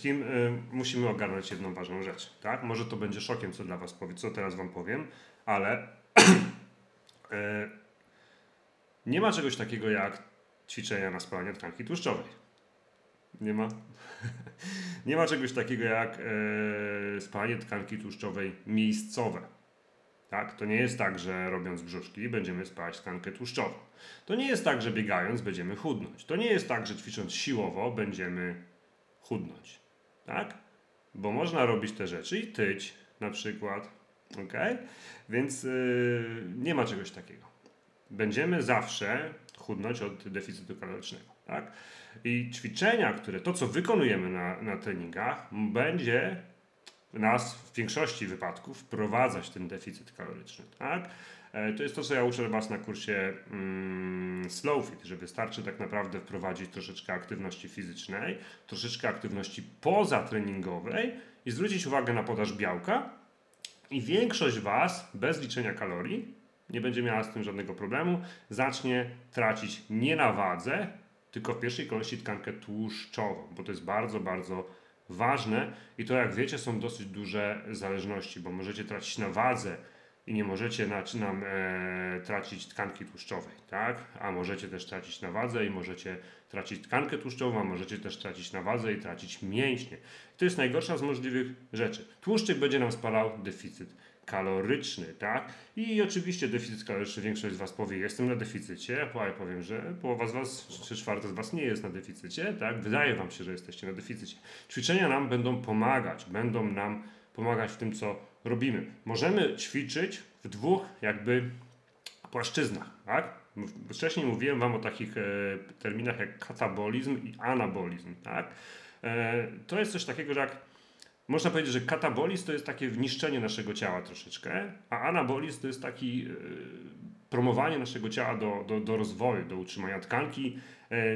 Wszystkim musimy ogarnąć jedną ważną rzecz, tak? Może to będzie szokiem, co dla was powiem, co teraz wam powiem, ale nie ma czegoś takiego jak ćwiczenia na spalanie tkanki tłuszczowej. Nie ma. Nie ma czegoś takiego jak spalanie tkanki tłuszczowej miejscowe. Tak? To nie jest tak, że robiąc brzuszki będziemy spalać tkankę tłuszczową. To nie jest tak, że biegając będziemy chudnąć. To nie jest tak, że ćwicząc siłowo będziemy chudnąć. Tak? Bo można robić te rzeczy i tyć na przykład. Okay? Więc nie ma czegoś takiego. Będziemy zawsze chudnąć od deficytu kalorycznego. Tak? I ćwiczenia, to co wykonujemy na treningach, będzie nas w większości wypadków wprowadzać ten deficyt kaloryczny. Tak? To jest to, co ja uczę was na kursie SlowFit, że wystarczy tak naprawdę wprowadzić troszeczkę aktywności fizycznej, troszeczkę aktywności pozatreningowej i zwrócić uwagę na podaż białka i większość was bez liczenia kalorii nie będzie miała z tym żadnego problemu, zacznie tracić nie na wadze, tylko w pierwszej kolejności tkankę tłuszczową, bo to jest bardzo, bardzo ważne i to, jak wiecie, są dosyć duże zależności, bo możecie tracić na wadze i nie możecie tracić tkanki tłuszczowej, tak? A możecie też tracić na wadze i możecie tracić tkankę tłuszczową, a możecie też tracić na wadze i tracić mięśnie. I to jest najgorsza z możliwych rzeczy. Tłuszczyk będzie nam spalał deficyt kaloryczny, tak? I oczywiście deficyt kaloryczny, większość z was powie, jestem na deficycie, a ja powiem, że połowa z was, 3/4 z was nie jest na deficycie, tak? Wydaje wam się, że jesteście na deficycie. Ćwiczenia nam będą nam pomagać w tym, co robimy. Możemy ćwiczyć w dwóch jakby płaszczyznach, tak? Wcześniej mówiłem wam o takich terminach jak katabolizm i anabolizm, tak? To jest coś takiego, że można powiedzieć, że katabolizm to jest takie niszczenie naszego ciała troszeczkę, a anabolizm to jest taki promowanie naszego ciała do rozwoju, do utrzymania tkanki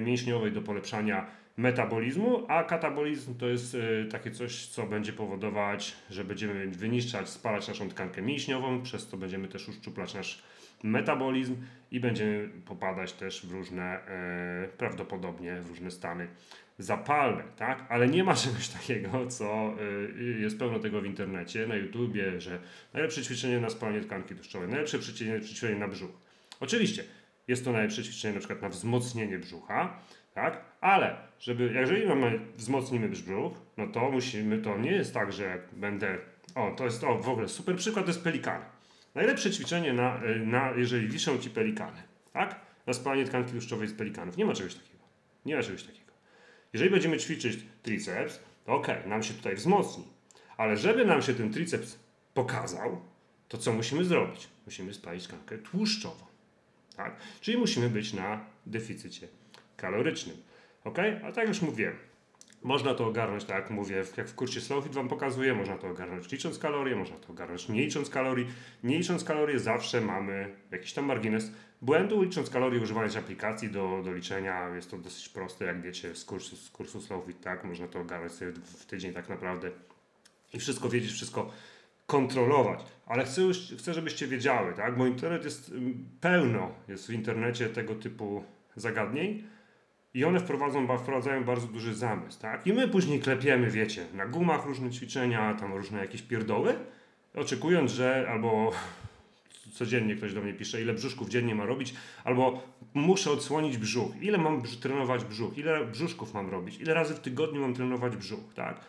mięśniowej, do polepszania metabolizmu, a katabolizm to jest takie coś, co będzie powodować, że będziemy wyniszczać, spalać naszą tkankę mięśniową, przez co będziemy też uszczuplać nasz metabolizm i będziemy popadać też w różne, prawdopodobnie w różne stany zapalne, tak? Ale nie ma czegoś takiego, co jest pełno tego w internecie, na YouTubie, że najlepsze ćwiczenie na spalanie tkanki tłuszczowej, najlepsze ćwiczenie na brzuch. Oczywiście jest to najlepsze ćwiczenie na przykład na wzmocnienie brzucha, tak? Ale jeżeli wzmocnimy brzuch, no to musimy, to nie jest tak, że w ogóle super przykład, to jest pelikany. Najlepsze ćwiczenie, jeżeli wiszą ci pelikany, tak? Na spalanie tkanki tłuszczowej z pelikanów. Nie ma czegoś takiego. Nie ma czegoś takiego. Jeżeli będziemy ćwiczyć triceps, to okej, nam się tutaj wzmocni. Ale żeby nam się ten triceps pokazał, to co musimy zrobić? Musimy spalić tkankę tłuszczową. Tak? Czyli musimy być na deficycie kalorycznym. Ok? A tak już mówiłem. Można to ogarnąć, tak jak mówię, jak w kursie SlowFit wam pokazuję, można to ogarnąć licząc kalorie, można to ogarnąć nie licząc kalorii. Nie licząc kalorie zawsze mamy jakiś tam margines błędu, licząc kalorie używając aplikacji do liczenia. Jest to dosyć proste, jak wiecie, z kursu SlowFit, tak? Można to ogarnąć sobie w tydzień tak naprawdę i wszystko wiedzieć, wszystko kontrolować. Ale chcę, żebyście wiedziały, tak? Bo internet jest w internecie tego typu zagadnień. I one wprowadzają bardzo duży zamysł, tak? I my później klepiemy, wiecie, na gumach różne ćwiczenia, tam różne jakieś pierdoły, oczekując, że albo codziennie ktoś do mnie pisze, ile brzuszków dziennie ma robić, albo muszę odsłonić brzuch, ile mam trenować brzuch, ile brzuszków mam robić, ile razy w tygodniu mam trenować brzuch, tak?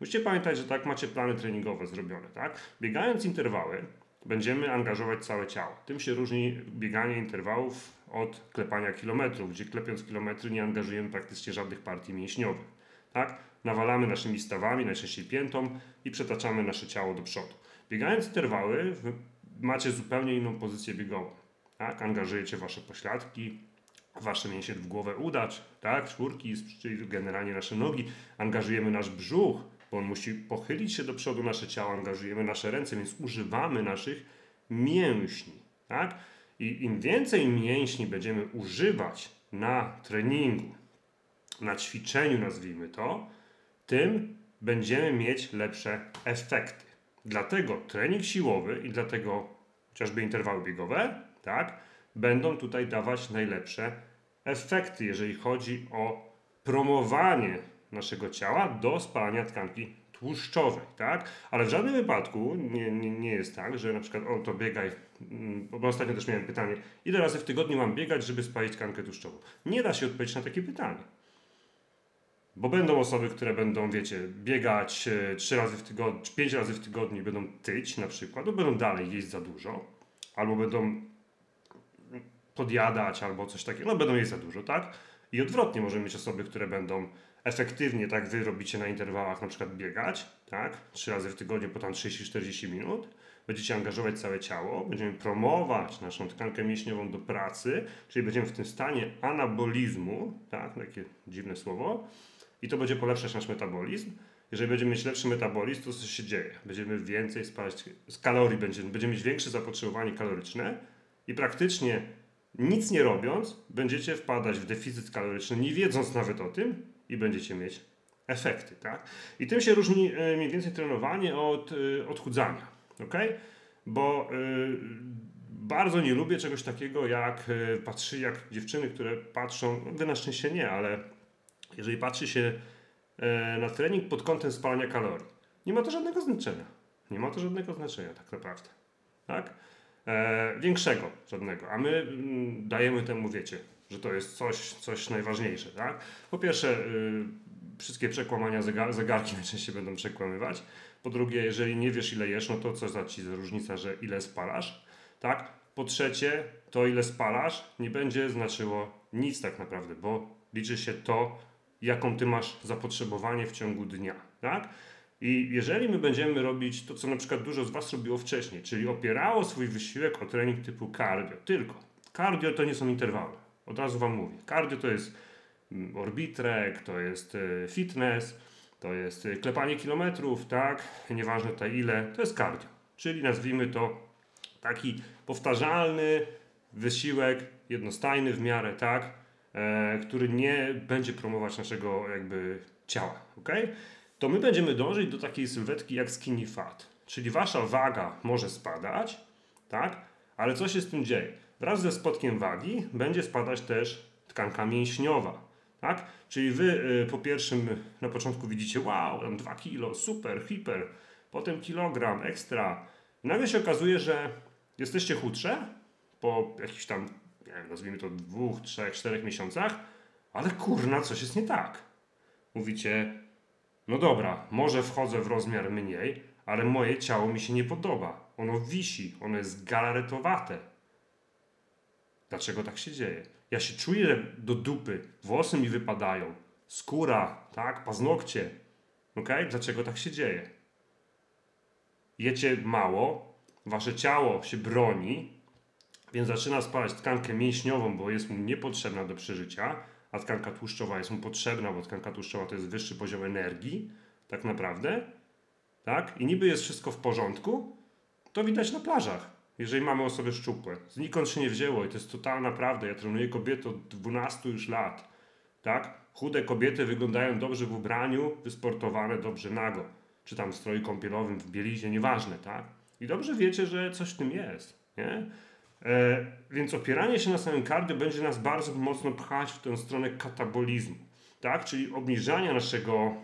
Musicie pamiętać, że tak macie plany treningowe zrobione, tak? Biegając interwały, będziemy angażować całe ciało. Tym się różni bieganie interwałów od klepania kilometrów, gdzie klepiąc kilometry nie angażujemy praktycznie żadnych partii mięśniowych. Tak? Nawalamy naszymi stawami, najczęściej piętą i przetaczamy nasze ciało do przodu. Biegając interwały macie zupełnie inną pozycję biegową. Tak? Angażujecie wasze pośladki, wasze mięśnie w głowę udacz, tak? Czwórki, czyli generalnie nasze nogi. Angażujemy nasz brzuch, bo on musi pochylić się do przodu, nasze ciało, angażujemy nasze ręce, więc używamy naszych mięśni. Tak? I im więcej mięśni będziemy używać na treningu, na ćwiczeniu nazwijmy to, tym będziemy mieć lepsze efekty. Dlatego trening siłowy i dlatego chociażby interwały biegowe, tak, będą tutaj dawać najlepsze efekty, jeżeli chodzi o promowanie naszego ciała do spalania tkanki tłuszczowej, tak? Ale w żadnym wypadku nie jest tak, że na przykład to biegaj, bo ostatnio też miałem pytanie, ile razy w tygodniu mam biegać, żeby spalić tkankę tłuszczową? Nie da się odpowiedzieć na takie pytanie. Bo będą osoby, które będą, wiecie, biegać 3 razy w tygodniu, czy 5 razy w tygodniu i będą tyć na przykład, bo będą dalej jeść za dużo, albo będą podjadać, albo coś takiego, no będą jeść za dużo, tak? I odwrotnie możemy mieć osoby, które będą efektywnie, tak wy robicie na interwałach, na przykład biegać, tak? 3 razy w tygodniu po tam 30-40 minut. Będziecie angażować całe ciało, będziemy promować naszą tkankę mięśniową do pracy, czyli będziemy w tym stanie anabolizmu, tak? Takie dziwne słowo. I to będzie polepszać nasz metabolizm. Jeżeli będziemy mieć lepszy metabolizm, to co się dzieje? Będziemy więcej spalać z kalorii, będziemy mieć większe zapotrzebowanie kaloryczne i praktycznie nic nie robiąc, będziecie wpadać w deficyt kaloryczny, nie wiedząc nawet o tym i będziecie mieć efekty, tak? I tym się różni mniej więcej trenowanie od odchudzania, okej? Bo bardzo nie lubię czegoś takiego jak dziewczyny, które patrzą, wy na szczęście nie, ale jeżeli patrzy się na trening pod kątem spalania kalorii, nie ma to żadnego znaczenia. Nie ma to żadnego znaczenia tak naprawdę. Tak? Większego żadnego. A my dajemy temu, wiecie, że to jest coś najważniejsze. Tak? Po pierwsze, wszystkie przekłamania zegarki najczęściej będą przekłamywać. Po drugie, jeżeli nie wiesz ile jesz, no to co za ci różnica, że ile spalasz. Tak? Po trzecie, to ile spalasz nie będzie znaczyło nic tak naprawdę, bo liczy się to, jaką ty masz zapotrzebowanie w ciągu dnia, tak? I jeżeli my będziemy robić to, co na przykład dużo z was robiło wcześniej, czyli opierało swój wysiłek o trening typu cardio, tylko cardio to nie są interwały, od razu wam mówię, cardio to jest orbitrek, to jest fitness, to jest klepanie kilometrów, tak? Nieważne to ile, to jest cardio, czyli nazwijmy to taki powtarzalny wysiłek, jednostajny w miarę, tak? Który nie będzie promować naszego jakby ciała, okay? To my będziemy dążyć do takiej sylwetki jak skinny fat, czyli wasza waga może spadać, tak? Ale co się z tym dzieje? Wraz ze spadkiem wagi będzie spadać też tkanka mięśniowa, tak? Czyli wy na początku widzicie, wow, tam 2 kilo, super, hiper, potem kilogram, ekstra. I nagle się okazuje, że jesteście chudsze po jakichś tam, nazwijmy to 2, 3, 4 miesiącach, ale kurna, coś jest nie tak. Mówicie, no dobra, może wchodzę w rozmiar mniej, ale moje ciało mi się nie podoba. Ono wisi, ono jest galaretowate. Dlaczego tak się dzieje? Ja się czuję do dupy, włosy mi wypadają, skóra, tak, paznokcie. Okej? Dlaczego tak się dzieje? Jecie mało, wasze ciało się broni, więc zaczyna spalać tkankę mięśniową, bo jest mu niepotrzebna do przeżycia, a tkanka tłuszczowa jest mu potrzebna, bo tkanka tłuszczowa to jest wyższy poziom energii, tak naprawdę, tak? I niby jest wszystko w porządku, to widać na plażach, jeżeli mamy osoby szczupłe. Znikąd się nie wzięło i to jest totalna prawda. Ja trenuję kobiety od 12 już lat, tak? Chude kobiety wyglądają dobrze w ubraniu, wysportowane dobrze nago, czy tam w stroju kąpielowym, w bieliźnie, nieważne, tak? I dobrze wiecie, że coś w tym jest, nie? Więc opieranie się na samym cardio będzie nas bardzo mocno pchać w tę stronę katabolizmu, tak? Czyli obniżania naszego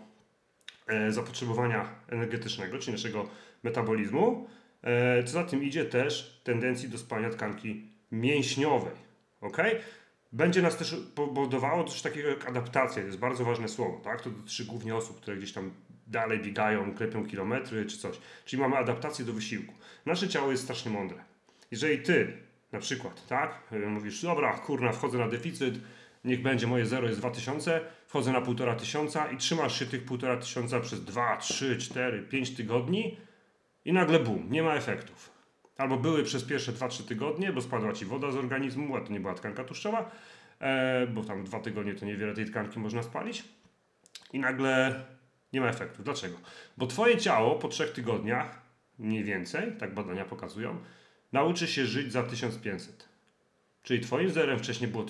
zapotrzebowania energetycznego, czyli naszego metabolizmu, co za tym idzie też tendencji do spalania tkanki mięśniowej, okay? Będzie nas też powodowało coś takiego jak adaptacja, to jest bardzo ważne słowo, tak? To dotyczy głównie osób, które gdzieś tam dalej biegają, klepią kilometry czy coś, czyli mamy adaptację do wysiłku. Nasze ciało jest strasznie mądre. Jeżeli ty na przykład, tak, mówisz, dobra, kurna, wchodzę na deficyt, niech będzie moje 0 jest 2000, wchodzę na 1500 i trzymasz się tych 1500 przez 2, 3, 4, 5 tygodni i nagle bum, nie ma efektów. Albo były przez pierwsze 2-3 tygodnie, bo spadła ci woda z organizmu, a to nie była tkanka tłuszczowa, bo tam 2 tygodnie to niewiele tej tkanki można spalić i nagle nie ma efektów. Dlaczego? Bo twoje ciało po 3 tygodniach, mniej więcej, tak badania pokazują, nauczy się żyć za 1500. Czyli twoim zerem wcześniej było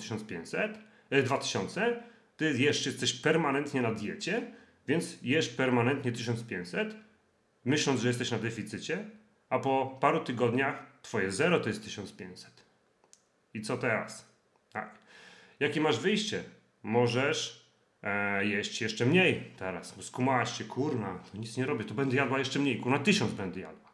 2000, ty jeszcze jesteś permanentnie na diecie, więc jesz permanentnie 1500, myśląc, że jesteś na deficycie, a po paru tygodniach twoje zero to jest 1500. I co teraz? Tak. Jakie masz wyjście? Możesz jeść jeszcze mniej teraz. No skumałaś się, kurna, to nic nie robię, to będę jadła jeszcze mniej, kurna, 1000 będę jadła.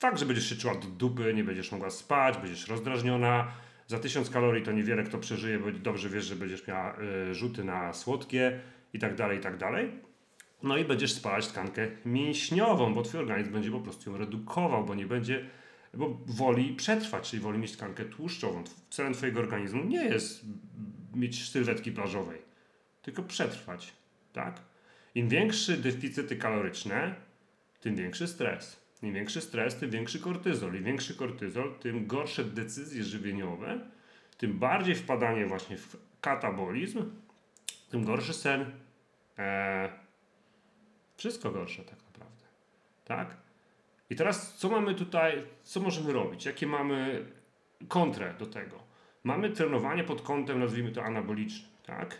Fakt, że będziesz się czuła do dupy, nie będziesz mogła spać, będziesz rozdrażniona. Za 1000 kalorii to niewiele kto przeżyje, bo dobrze wiesz, że będziesz miała rzuty na słodkie i tak dalej, i tak dalej. No i będziesz spalać tkankę mięśniową, bo twój organizm będzie po prostu ją redukował, bo nie będzie, bo woli przetrwać, czyli woli mieć tkankę tłuszczową. Celem twojego organizmu nie jest mieć sylwetki plażowej, tylko przetrwać, tak? Im większe deficyty kaloryczne, tym większy stres. Im większy stres, tym większy kortyzol. Im większy kortyzol, tym gorsze decyzje żywieniowe, tym bardziej wpadanie właśnie w katabolizm, tym gorszy sen. Wszystko gorsze tak naprawdę. Tak? I teraz co mamy tutaj, co możemy robić? Jakie mamy kontrę do tego? Mamy trenowanie pod kątem, nazwijmy to anabolicznym, tak?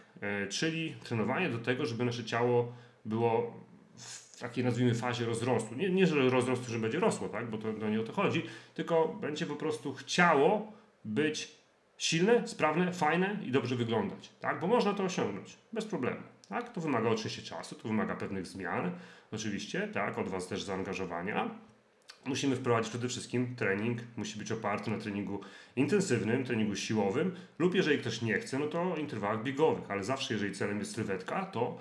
Czyli trenowanie do tego, żeby nasze ciało było w takiej, nazwijmy, fazie rozrostu. Nie że rozrostu, że będzie rosło, tak? Bo to nie o to chodzi, tylko będzie po prostu chciało być silne, sprawne, fajne i dobrze wyglądać, tak? Bo można to osiągnąć bez problemu. Tak? To wymaga oczywiście czasu, to wymaga pewnych zmian, oczywiście, tak, od was też zaangażowania. Musimy wprowadzić przede wszystkim trening, musi być oparty na treningu intensywnym, treningu siłowym lub jeżeli ktoś nie chce, no to interwałach biegowych, ale zawsze jeżeli celem jest sylwetka, to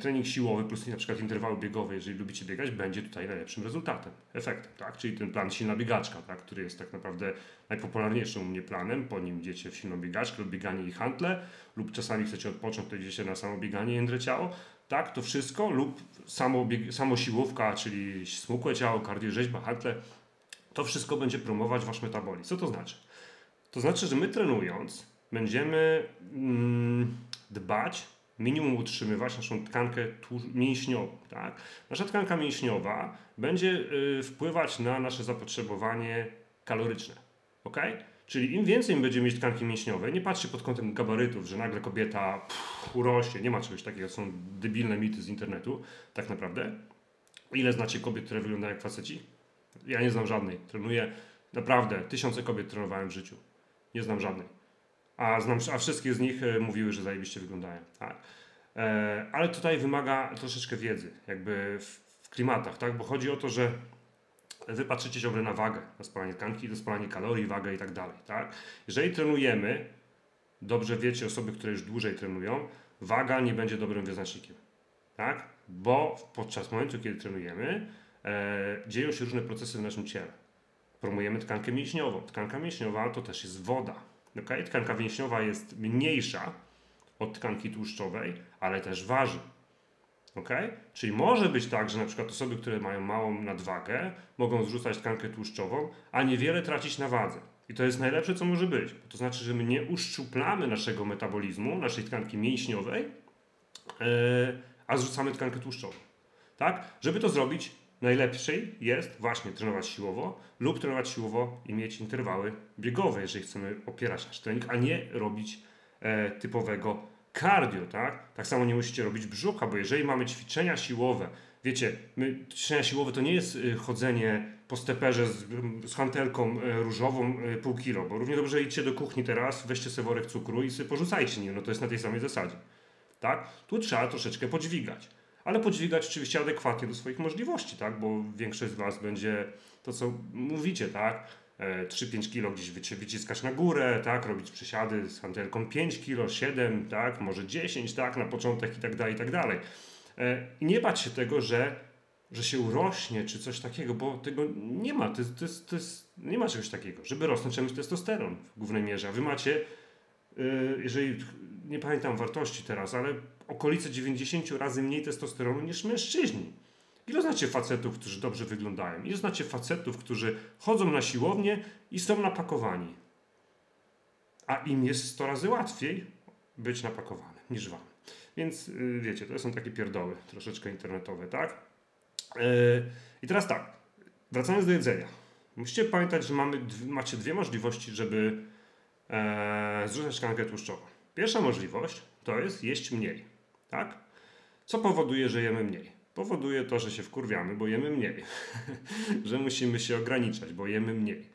trening siłowy plus na przykład interwały biegowe, jeżeli lubicie biegać, będzie tutaj najlepszym rezultatem, efektem, tak? Czyli ten plan silna biegaczka, tak? Który jest tak naprawdę najpopularniejszym u mnie planem, po nim idziecie w silną biegaczkę lub bieganie i handle, lub czasami chcecie odpocząć, to idziecie na samo bieganie i jędre ciało, tak? To wszystko lub samo siłówka, czyli smukłe ciało, kardiorzeźba, handle, to wszystko będzie promować wasz metabolizm. Co to znaczy? To znaczy, że my trenując będziemy dbać, minimum utrzymywać naszą tkankę mięśniową, tak? Nasza tkanka mięśniowa będzie wpływać na nasze zapotrzebowanie kaloryczne, okej? Czyli im więcej będziemy mieć tkanki mięśniowej, nie patrzcie pod kątem gabarytów, że nagle kobieta urośnie, nie ma czegoś takiego, są debilne mity z internetu, tak naprawdę. Ile znacie kobiet, które wyglądają jak faceci? Ja nie znam żadnej, trenuję naprawdę, 1000 kobiet trenowałem w życiu, nie znam żadnej. A wszystkie z nich mówiły, że zajebiście wyglądają. Tak. Ale tutaj wymaga troszeczkę wiedzy, jakby w klimatach, tak? Bo chodzi o to, że wy patrzycie ciągle na wagę, na spalanie tkanki, na spalanie kalorii, wagę i tak dalej. Tak? Jeżeli trenujemy, dobrze wiecie, osoby, które już dłużej trenują, waga nie będzie dobrym wyznacznikiem. Tak? Bo podczas momentu, kiedy trenujemy, dzieją się różne procesy w naszym ciele. Promujemy tkankę mięśniową. Tkanka mięśniowa to też jest woda. Okay? Tkanka mięśniowa jest mniejsza od tkanki tłuszczowej, ale też waży. Okay? Czyli może być tak, że na przykład osoby, które mają małą nadwagę, mogą zrzucać tkankę tłuszczową, a niewiele tracić na wadze. I to jest najlepsze, co może być. To znaczy, że my nie uszczuplamy naszego metabolizmu, naszej tkanki mięśniowej, a zrzucamy tkankę tłuszczową. Tak? Żeby to zrobić, najlepszej jest właśnie trenować siłowo lub trenować siłowo i mieć interwały biegowe, jeżeli chcemy opierać nasz trening, a nie robić typowego cardio, tak? Tak samo nie musicie robić brzucha, bo jeżeli mamy ćwiczenia siłowe, wiecie, ćwiczenia siłowe to nie jest chodzenie po steperze z hantelką różową pół kilo, bo równie dobrze idźcie do kuchni teraz, weźcie sobie worek cukru i sobie porzucajcie nim, no to jest na tej samej zasadzie, tak? Tu trzeba troszeczkę podźwigać. Ale podźwigać oczywiście adekwatnie do swoich możliwości, tak? Bo większość z was będzie to, co mówicie, tak? 3-5 kilo gdzieś wyciskać na górę, tak? Robić przysiady z hantelką 5 kilo, 7, tak? Może 10, tak? Na początek i tak dalej, i tak dalej. I nie bać się tego, że się urośnie czy coś takiego, bo tego nie ma. Nie ma czegoś takiego. Żeby rosnąć, trzeba mieć testosteron w głównej mierze. A wy macie, jeżeli nie pamiętam wartości teraz, ale okolice 90 razy mniej testosteronu niż mężczyźni. Ile znacie facetów, którzy dobrze wyglądają? Ile znacie facetów, którzy chodzą na siłownię i są napakowani? A im jest 100 razy łatwiej być napakowanym niż wam. Więc wiecie, to są takie pierdoły troszeczkę internetowe, tak? I teraz tak, wracając do jedzenia. Musicie pamiętać, że macie dwie możliwości, żeby zrzucać tkankę tłuszczową. Pierwsza możliwość to jest jeść mniej, tak? Co powoduje, że jemy mniej? Powoduje to, że się wkurwiamy, bo jemy mniej. Że musimy się ograniczać, bo jemy mniej.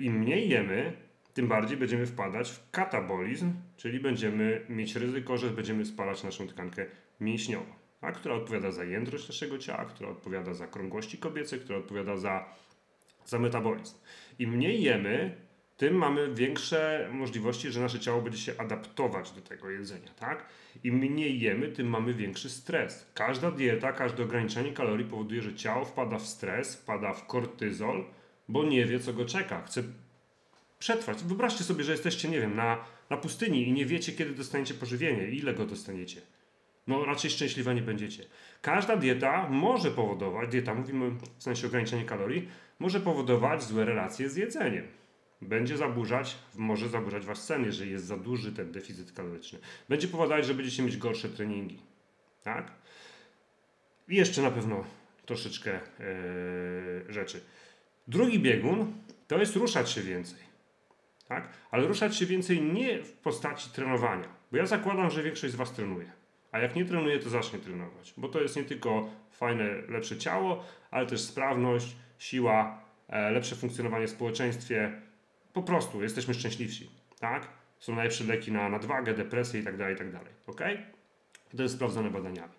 Im mniej jemy, tym bardziej będziemy wpadać w katabolizm, czyli będziemy mieć ryzyko, że będziemy spalać naszą tkankę mięśniową, a która odpowiada za jędrość naszego ciała, która odpowiada za krągłości kobiece, która odpowiada za metabolizm. Im mniej jemy, tym mamy większe możliwości, że nasze ciało będzie się adaptować do tego jedzenia, tak? Im mniej jemy, tym mamy większy stres. Każda dieta, każde ograniczenie kalorii powoduje, że ciało wpada w stres, wpada w kortyzol, bo nie wie, co go czeka. Chce przetrwać. Wyobraźcie sobie, że jesteście, nie wiem, na pustyni i nie wiecie, kiedy dostaniecie pożywienie i ile go dostaniecie. No raczej szczęśliwa nie będziecie. Każda dieta może powodować, dieta mówimy w sensie ograniczenie kalorii, może powodować złe relacje z jedzeniem. Może zaburzać wasz sen, jeżeli jest za duży ten deficyt kaloryczny. Będzie powodować, że będziecie mieć gorsze treningi. Tak? I jeszcze na pewno troszeczkę rzeczy. Drugi biegun to jest ruszać się więcej. Tak? Ale ruszać się więcej nie w postaci trenowania. Bo ja zakładam, że większość z was trenuje. A jak nie trenuje, to zacznie trenować. Bo to jest nie tylko fajne, lepsze ciało, ale też sprawność, siła, lepsze funkcjonowanie w społeczeństwie. Po prostu jesteśmy szczęśliwsi, tak? Są najlepsze leki na nadwagę, depresję itd. Okej? To jest sprawdzone badaniami.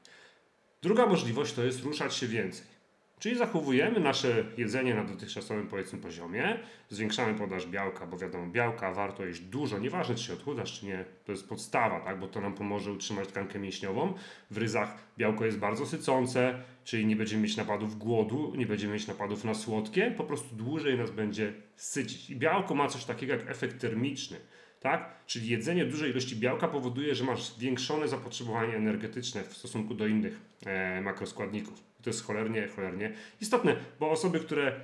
Druga możliwość to jest ruszać się więcej. Czyli zachowujemy nasze jedzenie na dotychczasowym, powiedzmy, poziomie, zwiększamy podaż białka, bo wiadomo, białka warto jeść dużo, nieważne czy się odchudzasz czy nie, to jest podstawa, tak? Bo to nam pomoże utrzymać tkankę mięśniową. W ryzach białko jest bardzo sycące, czyli nie będziemy mieć napadów głodu, nie będziemy mieć napadów na słodkie, po prostu dłużej nas będzie sycić. I białko ma coś takiego jak efekt termiczny, tak? Czyli jedzenie dużej ilości białka powoduje, że masz zwiększone zapotrzebowanie energetyczne w stosunku do innych makroskładników. To jest cholernie istotne, bo osoby, które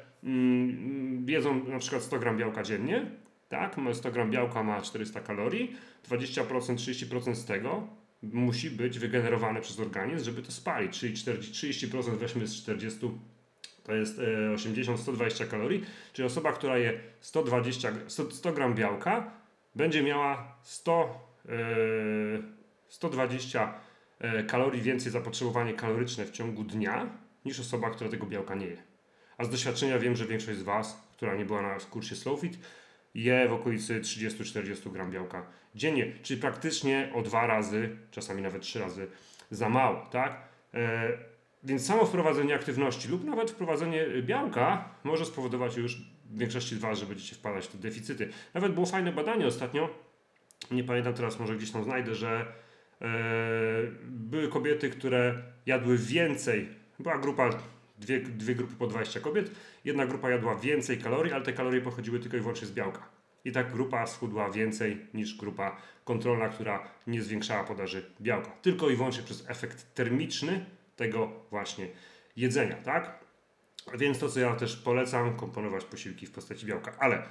jedzą na przykład 100 gram białka dziennie, tak, 100 gram białka ma 400 kalorii, 20%, 30% z tego musi być wygenerowane przez organizm, żeby to spalić, czyli 30% weźmy z 40, to jest 80, 120 kalorii, czyli osoba, która je 100 gram białka będzie miała 120 kalorii więcej zapotrzebowanie kaloryczne w ciągu dnia niż osoba, która tego białka nie je. A z doświadczenia wiem, że większość z was, która nie była w kursie SlowFit, je w okolicy 30-40 gram białka dziennie, czyli praktycznie o 2 razy, czasami nawet 3 razy za mało, tak? Więc samo wprowadzenie aktywności lub nawet wprowadzenie białka może spowodować już w większości z was, że będziecie wpadać w te deficyty. Nawet było fajne badanie ostatnio, nie pamiętam teraz, może gdzieś tam znajdę, że były kobiety, które jadły więcej, była grupa, dwie grupy po 20 kobiet, jedna grupa jadła więcej kalorii, ale te kalorie pochodziły tylko i wyłącznie z białka. I ta grupa schudła więcej niż grupa kontrolna, która nie zwiększała podaży białka. Tylko i wyłącznie przez efekt termiczny tego właśnie jedzenia, tak? Więc to, co ja też polecam, komponować posiłki w postaci białka, ale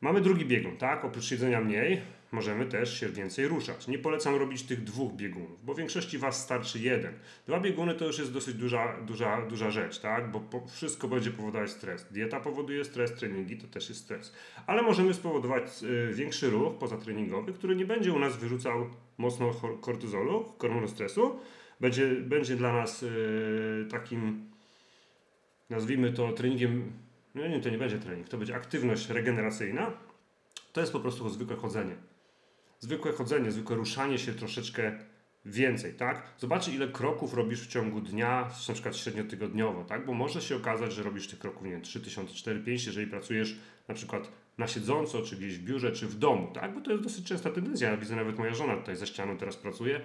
mamy drugi biegun, tak? Oprócz jedzenia mniej, możemy też się więcej ruszać. Nie polecam robić tych 2 biegunów, bo w większości was starczy 1. 2 bieguny to już jest dosyć duża rzecz, tak? Bo wszystko będzie powodować stres. Dieta powoduje stres, treningi to też jest stres. Ale możemy spowodować większy ruch pozatreningowy, który nie będzie u nas wyrzucał mocno kortyzolu, hormonu stresu. Będzie dla nas takim, nazwijmy to treningiem. No nie, to nie będzie trening, to będzie aktywność regeneracyjna. To jest po prostu zwykłe chodzenie. Zwykłe ruszanie się troszeczkę więcej, tak? Zobacz, ile kroków robisz w ciągu dnia, na przykład średniotygodniowo, tak? Bo może się okazać, że robisz tych kroków, nie wiem, 3000, 4, 5, jeżeli pracujesz na przykład na siedząco, czy gdzieś w biurze, czy w domu, tak? Bo to jest dosyć częsta tendencja. Ja widzę, nawet moja żona tutaj za ścianą teraz pracuje,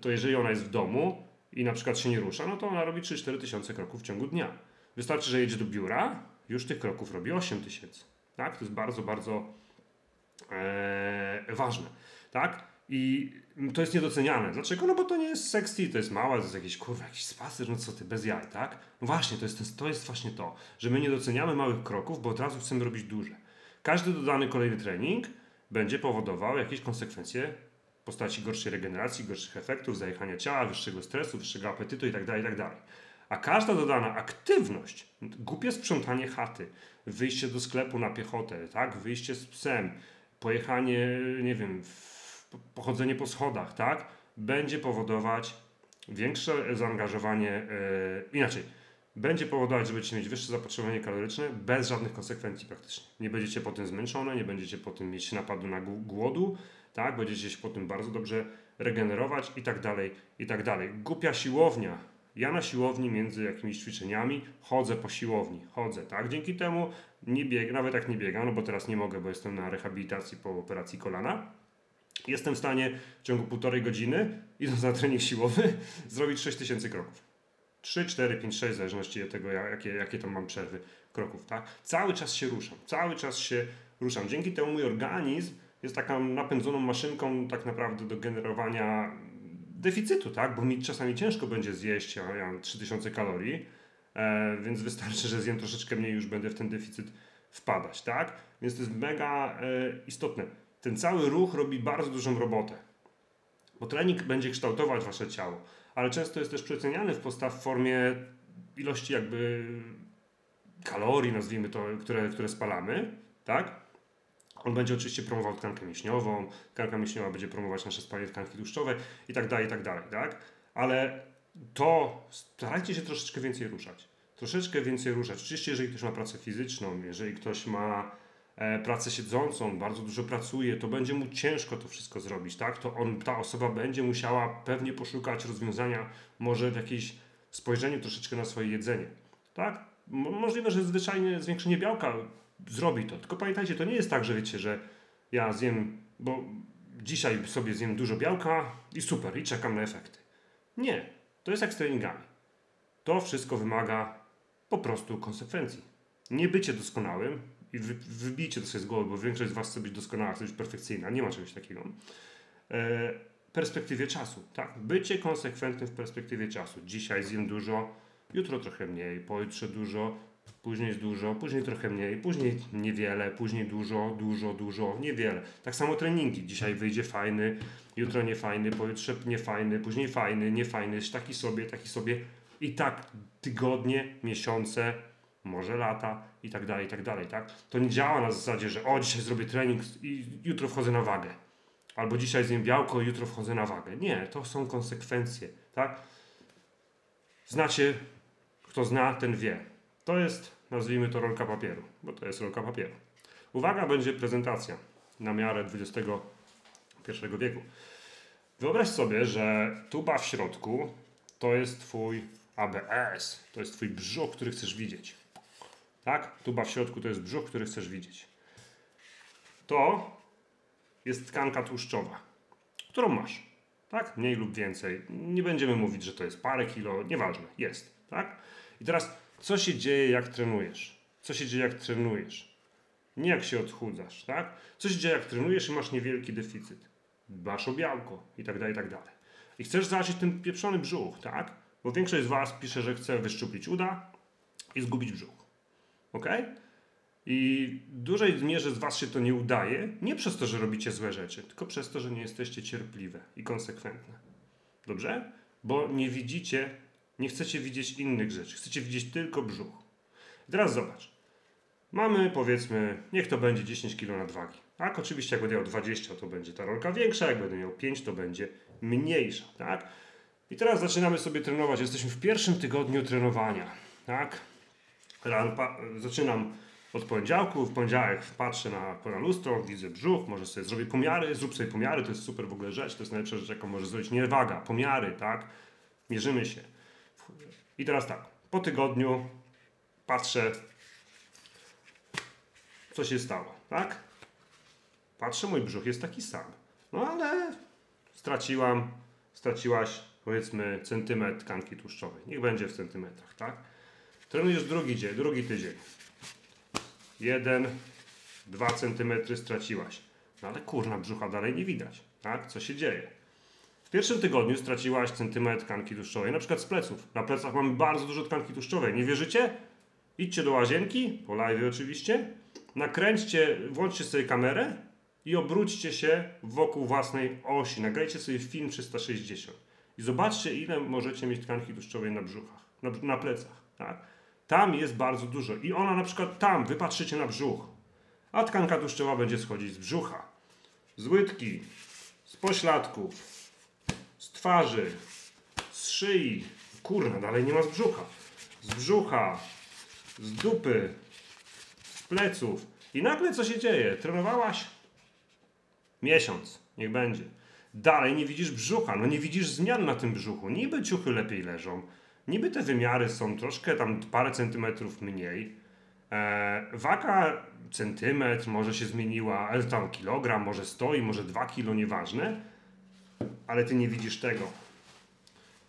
to jeżeli ona jest w domu i na przykład się nie rusza, no to ona robi 3-4 tysiące kroków w ciągu dnia. Wystarczy, że jedzie do biura, już tych kroków robi 8000, tak? To jest bardzo ważne, tak? I to jest niedoceniane. Dlaczego? No bo to nie jest sexy, to jest małe, to jest jakiś spacer, no co ty, bez jaj, tak? No właśnie, to jest właśnie to, że my nie doceniamy małych kroków, bo od razu chcemy robić duże. Każdy dodany kolejny trening będzie powodował jakieś konsekwencje w postaci gorszej regeneracji, gorszych efektów, zajechania ciała, wyższego stresu, wyższego apetytu itd. A każda dodana aktywność, głupie sprzątanie chaty, wyjście do sklepu na piechotę, tak? Wyjście z psem, pojechanie, nie wiem, pochodzenie po schodach, tak? Będzie powodować większe zaangażowanie, inaczej, będzie powodować, że będziecie mieć wyższe zapotrzebowanie kaloryczne bez żadnych konsekwencji praktycznie. Nie będziecie potem zmęczone, nie będziecie potem mieć napadu na głodu, tak? Będziecie się potem bardzo dobrze regenerować i tak dalej, i tak dalej. Głupia siłownia. Ja na siłowni między jakimiś ćwiczeniami chodzę po siłowni, tak? Dzięki temu nie biegam, nawet jak nie biegam, no bo teraz nie mogę, bo jestem na rehabilitacji po operacji kolana. Jestem w stanie w ciągu 1,5 godziny, idąc na trening siłowy, zrobić 6000 kroków. 3, 4, 5, 6, w zależności od tego, jakie tam mam przerwy kroków, tak? Cały czas się ruszam, Dzięki temu mój organizm jest taką napędzoną maszynką tak naprawdę do generowania deficytu, tak? Bo mi czasami ciężko będzie zjeść, ja mam 3000 kalorii, więc wystarczy, że zjem troszeczkę mniej, już będę w ten deficyt wpadać, tak? Więc to jest mega istotne. Ten cały ruch robi bardzo dużą robotę, bo trening będzie kształtować wasze ciało, ale często jest też przeceniany w formie ilości jakby kalorii, nazwijmy to, które spalamy, tak? On będzie oczywiście promował tkankę mięśniową, tkanka mięśniowa będzie promować nasze spalanie tkanki tłuszczowej i tak dalej, tak? Ale to starajcie się troszeczkę więcej ruszać. Oczywiście, jeżeli ktoś ma pracę fizyczną, jeżeli ktoś ma pracę siedzącą, bardzo dużo pracuje, to będzie mu ciężko to wszystko zrobić, tak? To ta osoba będzie musiała pewnie poszukać rozwiązania, może w jakimś spojrzeniu troszeczkę na swoje jedzenie, tak? Możliwe, że zwyczajnie zwiększenie białka zrobi to, tylko pamiętajcie, to nie jest tak, że wiecie, że ja zjem, bo dzisiaj sobie zjem dużo białka i super, i czekam na efekty. Nie, to jest jak z treningami. To wszystko wymaga po prostu konsekwencji. Nie bycie doskonałym, i wybijcie to sobie z głowy, bo większość z was chce być doskonała, chce być perfekcyjna, nie ma czegoś takiego. Perspektywie czasu, tak? Bycie konsekwentnym w perspektywie czasu. Dzisiaj zjem dużo, jutro trochę mniej, pojutrze dużo, później trochę mniej, później niewiele, później dużo, niewiele. Tak samo treningi. Dzisiaj wyjdzie fajny, jutro niefajny, pojutrze niefajny, później fajny, niefajny, taki sobie i tak tygodnie, miesiące, może lata i tak dalej, tak? To nie działa na zasadzie, że dzisiaj zrobię trening i jutro wchodzę na wagę. Albo dzisiaj zjem białko i jutro wchodzę na wagę. Nie, to są konsekwencje, tak? Znacie, kto zna, ten wie. To jest, nazwijmy to, rolka papieru, bo to jest rolka papieru. Uwaga, będzie prezentacja na miarę XXI wieku. Wyobraź sobie, że tuba w środku to jest twój ABS, to jest twój brzuch, który chcesz widzieć. Tak? Tuba w środku to jest brzuch, który chcesz widzieć. To jest tkanka tłuszczowa, którą masz, tak? Mniej lub więcej. Nie będziemy mówić, że to jest parę kilo, nieważne, jest, tak? I teraz, co się dzieje, jak trenujesz? Nie jak się odchudzasz, tak? Co się dzieje, jak trenujesz i masz niewielki deficyt? Dbasz o białko i tak dalej. I chcesz zobaczyć ten pieprzony brzuch, tak? Bo większość z was pisze, że chce wyszczuplić uda i zgubić brzuch. Ok? I w dużej mierze z was się to nie udaje, nie przez to, że robicie złe rzeczy, tylko przez to, że nie jesteście cierpliwe i konsekwentne. Dobrze? Bo nie widzicie, nie chcecie widzieć innych rzeczy, chcecie widzieć tylko brzuch. I teraz zobacz. Mamy, powiedzmy, niech to będzie 10 kg nadwagi. Tak? Oczywiście jak będę miał 20, to będzie ta rolka większa, jak będę miał 5, to będzie mniejsza. Tak? I teraz zaczynamy sobie trenować. Jesteśmy w pierwszym tygodniu trenowania. Tak? Zaczynam od poniedziałku. W poniedziałek patrzę na lustro, widzę brzuch, może sobie zrobię pomiary. Zrób sobie pomiary, to jest super w ogóle rzecz. To jest najlepsza rzecz, jaką możesz zrobić. Nie waga, pomiary, tak? Mierzymy się. I teraz tak, po tygodniu patrzę, co się stało, tak? Patrzę, mój brzuch jest taki sam. No ale straciłaś, powiedzmy, centymetr tkanki tłuszczowej. Niech będzie w centymetrach, tak? Trenujesz drugi tydzień. 1-2 centymetry straciłaś. No ale kurna, brzucha dalej nie widać, tak? Co się dzieje? W pierwszym tygodniu straciłaś centymetr tkanki tłuszczowej, na przykład z pleców. Na plecach mamy bardzo dużo tkanki tłuszczowej. Nie wierzycie? Idźcie do łazienki, po live oczywiście. Nakręćcie, włączcie sobie kamerę i obróćcie się wokół własnej osi. Nagrajcie sobie film 360. I zobaczcie, ile możecie mieć tkanki tłuszczowej na brzuchach, na plecach. Tak? Tam jest bardzo dużo. I ona na przykład tam, wypatrzycie na brzuch. A tkanka tłuszczowa będzie schodzić z brzucha, z łydki, z pośladków, z twarzy, z szyi, kurna, dalej nie ma z brzucha. z brzucha, z dupy, z pleców. I nagle co się dzieje? Trenowałaś miesiąc, niech będzie. Dalej nie widzisz brzucha, no nie widzisz zmian na tym brzuchu. Niby ciuchy lepiej leżą, niby te wymiary są troszkę tam parę centymetrów mniej. Waga centymetr może się zmieniła, ale tam kilogram, może stoi, może 2 kilo, nieważne. Ale ty nie widzisz tego.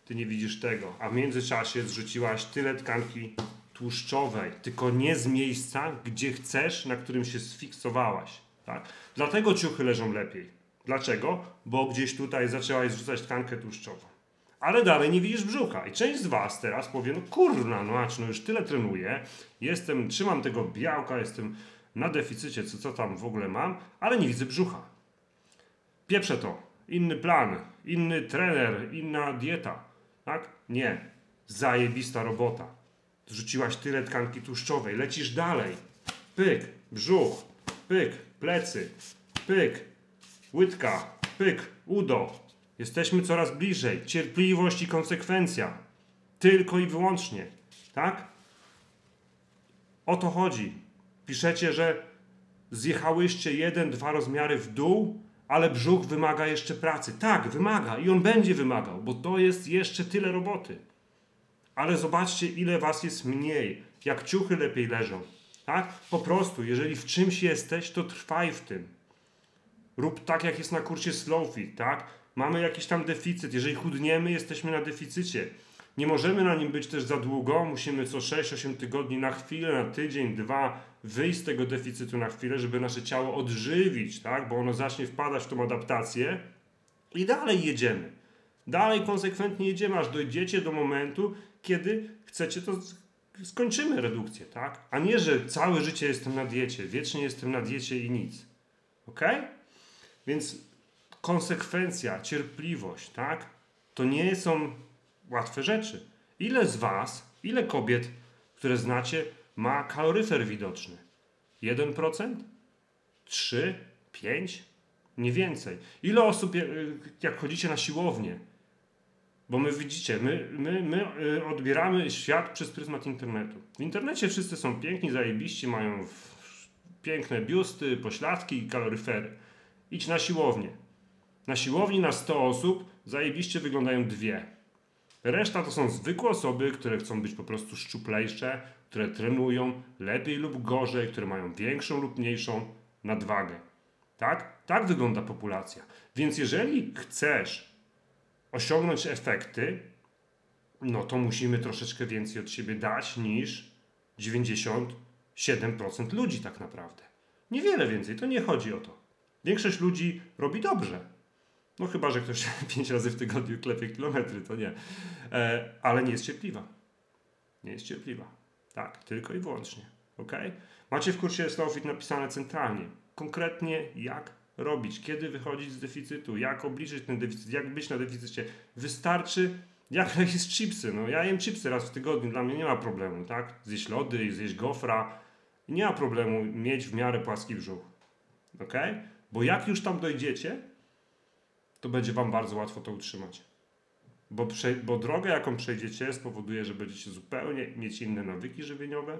Ty nie widzisz tego. A w międzyczasie zrzuciłaś tyle tkanki tłuszczowej, tylko nie z miejsca, gdzie chcesz, na którym się sfiksowałaś. Tak? Dlatego ciuchy leżą lepiej. Dlaczego? Bo gdzieś tutaj zaczęłaś zrzucać tkankę tłuszczową. Ale dalej nie widzisz brzucha. I część z was teraz powie, no kurna, no już tyle trenuję, jestem, trzymam tego białka, jestem na deficycie, co tam w ogóle mam, ale nie widzę brzucha. Pieprzę to. Inny plan, inny trener, inna dieta. Tak? Nie. Zajebista robota. Zrzuciłaś tyle tkanki tłuszczowej. Lecisz dalej. Pyk, brzuch, pyk, plecy, pyk, łydka, pyk, udo. Jesteśmy coraz bliżej. Cierpliwość i konsekwencja. Tylko i wyłącznie. Tak? O to chodzi. Piszecie, że zjechałyście 1-2 rozmiary w dół, ale brzuch wymaga jeszcze pracy. Tak, wymaga i on będzie wymagał, bo to jest jeszcze tyle roboty. Ale zobaczcie, ile was jest mniej, jak ciuchy lepiej leżą. Tak? Po prostu, jeżeli w czymś jesteś, to trwaj w tym. Rób tak, jak jest na kursie SlowFit, tak? Mamy jakiś tam deficyt. Jeżeli chudniemy, jesteśmy na deficycie. Nie możemy na nim być też za długo. Musimy co 6-8 tygodni na chwilę, na tydzień, 2 wyjść z tego deficytu na chwilę, żeby nasze ciało odżywić, tak? Bo ono zacznie wpadać w tą adaptację i dalej jedziemy. Dalej konsekwentnie jedziemy, aż dojdziecie do momentu, kiedy chcecie, to skończymy redukcję, tak? A nie, że całe życie jestem na diecie, wiecznie jestem na diecie i nic. Ok? Więc konsekwencja, cierpliwość, tak? To nie są łatwe rzeczy. Ile z was, ile kobiet, które znacie, ma kaloryfer widoczny? 1%? 3? 5? Nie więcej. Ile osób, jak chodzicie na siłownię? Bo my widzicie, my odbieramy świat przez pryzmat internetu. W internecie wszyscy są piękni, zajebiści, mają piękne biusty, pośladki i kaloryfery. Idź na siłownię. Na siłowni na 100 osób zajebiście wyglądają 2. Reszta to są zwykłe osoby, które chcą być po prostu szczuplejsze, które trenują lepiej lub gorzej, które mają większą lub mniejszą nadwagę. Tak? Tak wygląda populacja. Więc jeżeli chcesz osiągnąć efekty, no to musimy troszeczkę więcej od siebie dać niż 97% ludzi tak naprawdę. Niewiele więcej, to nie chodzi o to. Większość ludzi robi dobrze. No chyba, że ktoś 5 razy w tygodniu klepie kilometry, to nie. Ale nie jest cierpliwa. Nie jest cierpliwa. Tak, tylko i wyłącznie. Ok? Macie w kursie SlowFit napisane centralnie, konkretnie jak robić, kiedy wychodzić z deficytu, jak obliczyć ten deficyt, jak być na deficycie. Wystarczy, jak jest chipsy. No, ja jem chipsy raz w tygodniu, dla mnie nie ma problemu, tak? Zjeść lody, zjeść gofra. Nie ma problemu mieć w miarę płaski brzuch. Ok? Bo jak już tam dojdziecie, to będzie wam bardzo łatwo to utrzymać. Bo drogę, jaką przejdziecie, spowoduje, że będziecie zupełnie mieć inne nawyki żywieniowe,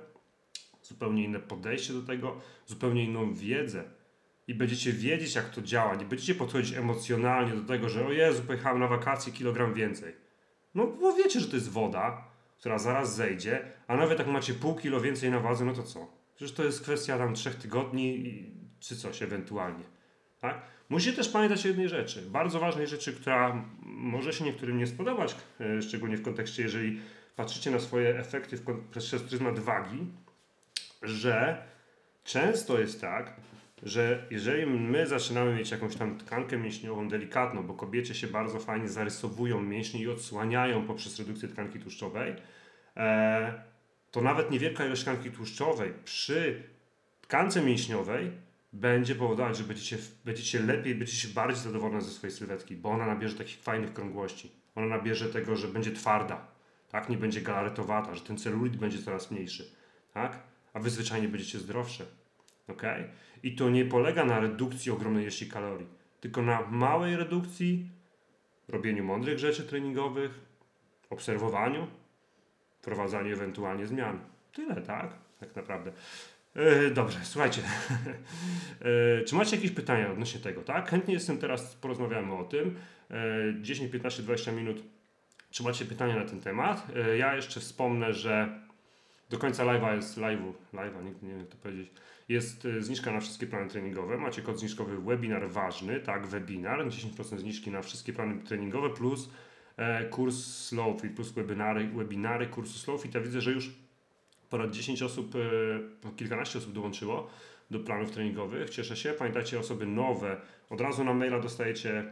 zupełnie inne podejście do tego, zupełnie inną wiedzę i będziecie wiedzieć, jak to działa. Nie będziecie podchodzić emocjonalnie do tego, że o Jezu, pojechałem na wakacje, kilogram więcej. No bo wiecie, że to jest woda, która zaraz zejdzie, a nawet jak macie pół kilo więcej na wadze, no to co? Przecież to jest kwestia tam 3 tygodni czy coś ewentualnie. Tak? Musicie też pamiętać o jednej rzeczy, bardzo ważnej rzeczy, która może się niektórym nie spodobać, szczególnie w kontekście, jeżeli patrzycie na swoje efekty przez pryzmat wagi, że często jest tak, że jeżeli my zaczynamy mieć jakąś tam tkankę mięśniową delikatną, bo kobiecie się bardzo fajnie zarysowują mięśnie i odsłaniają poprzez redukcję tkanki tłuszczowej, to nawet niewielka ilość tkanki tłuszczowej przy tkance mięśniowej będzie powodować, że będziecie lepiej, będziecie bardziej zadowolone ze swojej sylwetki, bo ona nabierze takich fajnych krągłości. Ona nabierze tego, że będzie twarda, tak? Nie będzie galaretowata, że ten celulit będzie coraz mniejszy, tak? A wy zwyczajnie będziecie zdrowsze. Okay? I to nie polega na redukcji ogromnej ilości kalorii, tylko na małej redukcji, robieniu mądrych rzeczy treningowych, obserwowaniu, wprowadzanie ewentualnie zmian. Tyle, tak naprawdę. Dobrze, słuchajcie. Czy macie jakieś pytania odnośnie tego, tak? Chętnie jestem teraz, porozmawiamy o tym. 10, 15, 20 minut. Czy macie pytania na ten temat? Ja jeszcze wspomnę, że do końca live'a jest nigdy nie wiem jak to powiedzieć. Jest zniżka na wszystkie plany treningowe. Macie kod zniżkowy webinar ważny, tak, webinar. 10% zniżki na wszystkie plany treningowe plus kurs SlowFit, plus webinary kursu SlowFit. Ja widzę, że już ponad 10 osób, kilkanaście osób dołączyło do planów treningowych. Cieszę się. Pamiętajcie, osoby nowe, od razu na maila dostajecie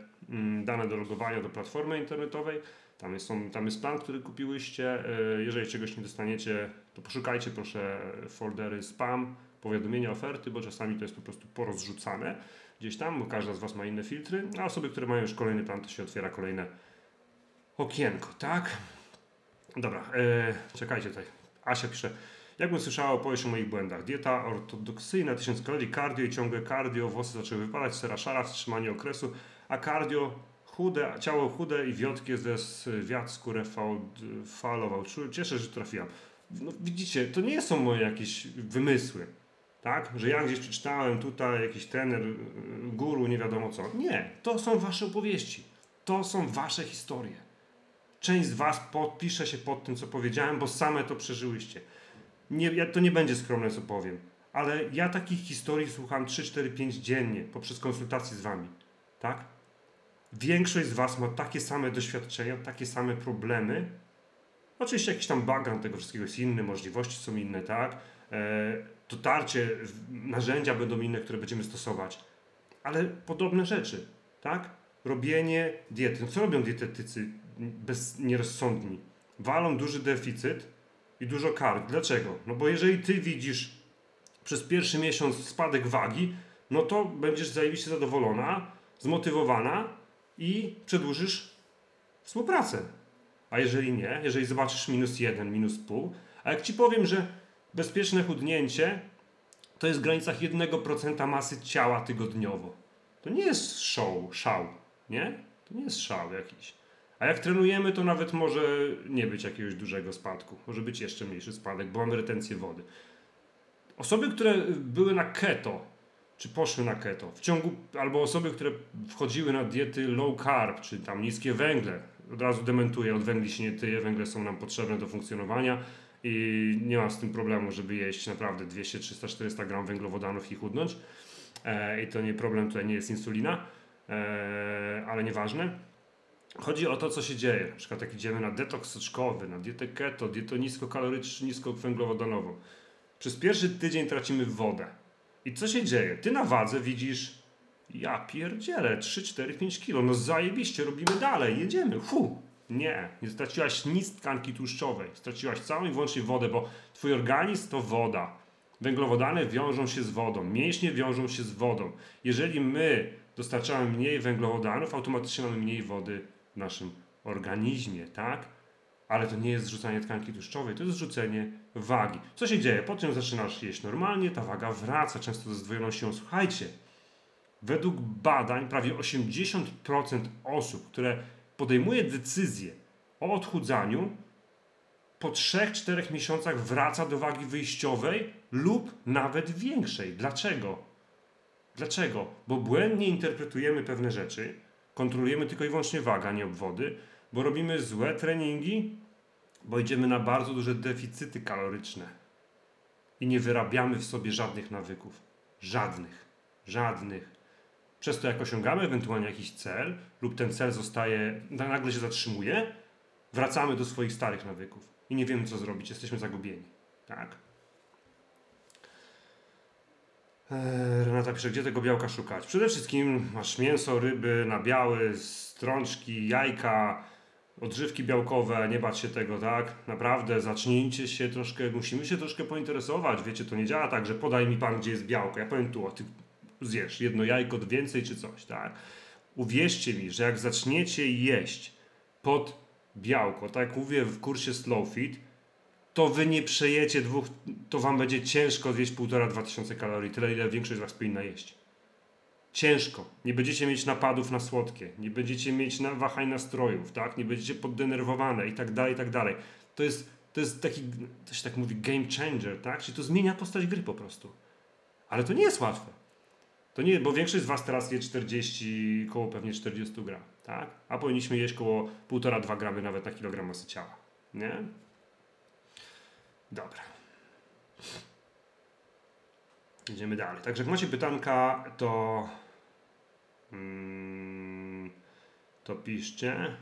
dane do logowania do platformy internetowej. Tam jest plan, który kupiłyście. Jeżeli czegoś nie dostaniecie, to poszukajcie proszę foldery spam, powiadomienia, oferty, bo czasami to jest po prostu porozrzucane gdzieś tam, bo każda z Was ma inne filtry, a osoby, które mają już kolejny plan, to się otwiera kolejne okienko, tak? Dobra, czekajcie tutaj. Asia pisze, jakbym słyszała opowieść o moich błędach. Dieta ortodoksyjna, 1000 kalorii, cardio i ciągle cardio, włosy zaczęły wypadać, sera szara, wstrzymanie okresu, a cardio chude, ciało chude i wiotkie ze wiatr skórę falował. Cieszę, że trafiłam. No, widzicie, to nie są moje jakieś wymysły, tak? Że ja gdzieś przeczytałem tutaj jakiś trener, guru, nie wiadomo co. Nie, to są wasze opowieści. To są wasze historie. Część z was podpisze się pod tym, co powiedziałem, bo same to przeżyłyście. To nie będzie skromne, co powiem, ale ja takich historii słucham 3, 4, 5 dziennie poprzez konsultacje z wami, tak? Większość z was ma takie same doświadczenia, takie same problemy. Oczywiście jakiś tam background tego wszystkiego jest inny, możliwości są inne, tak? Dotarcie, narzędzia będą inne, które będziemy stosować, ale podobne rzeczy, tak? Robienie diety. No co robią dietetycy nierozsądni? Walą duży deficyt i dużo kar. Dlaczego? No bo jeżeli ty widzisz przez pierwszy miesiąc spadek wagi, no to będziesz zajebiście zadowolona, zmotywowana i przedłużysz współpracę. A jeżeli nie, jeżeli zobaczysz -1, -0,5, a jak ci powiem, że bezpieczne chudnięcie to jest w granicach 1% masy ciała tygodniowo. To nie jest szał, nie? To nie jest szał jakiś. A jak trenujemy, to nawet może nie być jakiegoś dużego spadku. Może być jeszcze mniejszy spadek, bo mamy retencję wody. Osoby, które były na keto, czy poszły na keto, albo osoby, które wchodziły na diety low carb, czy tam niskie węgle, od razu dementuję, od węgli się nie tyje, węgle są nam potrzebne do funkcjonowania i nie mam z tym problemu, żeby jeść naprawdę 200, 300, 400 gram węglowodanów i chudnąć. I to nie problem, tutaj nie jest insulina, ale nieważne. Chodzi o to, co się dzieje. Na przykład jak idziemy na detoks soczkowy, na dietę keto, dietę niskokaloryczną, niskowęglowodanową. Przez pierwszy tydzień tracimy wodę. I co się dzieje? Ty na wadze widzisz, ja pierdzielę, 3, 4, 5 kilo, no zajebiście, robimy dalej, jedziemy, nie straciłaś nic tkanki tłuszczowej, straciłaś całą i wyłącznie wodę, bo twój organizm to woda, węglowodany wiążą się z wodą, mięśnie wiążą się z wodą, jeżeli my dostarczamy mniej węglowodanów, automatycznie mamy mniej wody w naszym organizmie, tak? Ale to nie jest zrzucanie tkanki tłuszczowej, to jest zrzucenie wagi. Co się dzieje? Potem zaczynasz jeść normalnie, ta waga wraca, często ze zdwojoną siłą. Słuchajcie, według badań prawie 80% osób, które podejmuje decyzję o odchudzaniu, po 3-4 miesiącach wraca do wagi wyjściowej lub nawet większej. Dlaczego? Bo błędnie interpretujemy pewne rzeczy, kontrolujemy tylko i wyłącznie wagę, a nie obwody, bo robimy złe treningi, bo idziemy na bardzo duże deficyty kaloryczne i nie wyrabiamy w sobie żadnych nawyków. Żadnych. Przez to jak osiągamy ewentualnie jakiś cel lub ten cel zostaje, nagle się zatrzymuje, wracamy do swoich starych nawyków i nie wiemy co zrobić, jesteśmy zagubieni. Tak? Renata pisze, gdzie tego białka szukać? Przede wszystkim masz mięso, ryby, nabiały, strączki, jajka, odżywki białkowe, nie bać się tego, tak? Naprawdę zacznijcie się troszkę, musimy się troszkę pointeresować, wiecie, to nie działa tak, że podaj mi pan gdzie jest białko, ja powiem tu, a ty zjesz jedno jajko więcej czy coś, tak? Uwierzcie mi, że jak zaczniecie jeść pod białko, tak jak mówię w kursie SlowFit, to wy nie przejecie dwóch, to wam będzie ciężko zjeść 1500-2000 kalorii, tyle ile większość z was powinna jeść. Ciężko. Nie będziecie mieć napadów na słodkie, nie będziecie mieć wahań nastrojów, tak? Nie będziecie poddenerwowane i tak dalej, i tak dalej. To jest To jest taki, to się tak mówi, game changer, tak? Czyli to zmienia postać gry po prostu. Ale to nie jest łatwe. To nie, bo większość z was teraz je 40, koło pewnie 40 gram, tak? A powinniśmy jeść koło 1,5-2 gramy nawet na kilogram masy ciała, nie? Dobra. Idziemy dalej. Także jak macie pytanka, to to piszcie.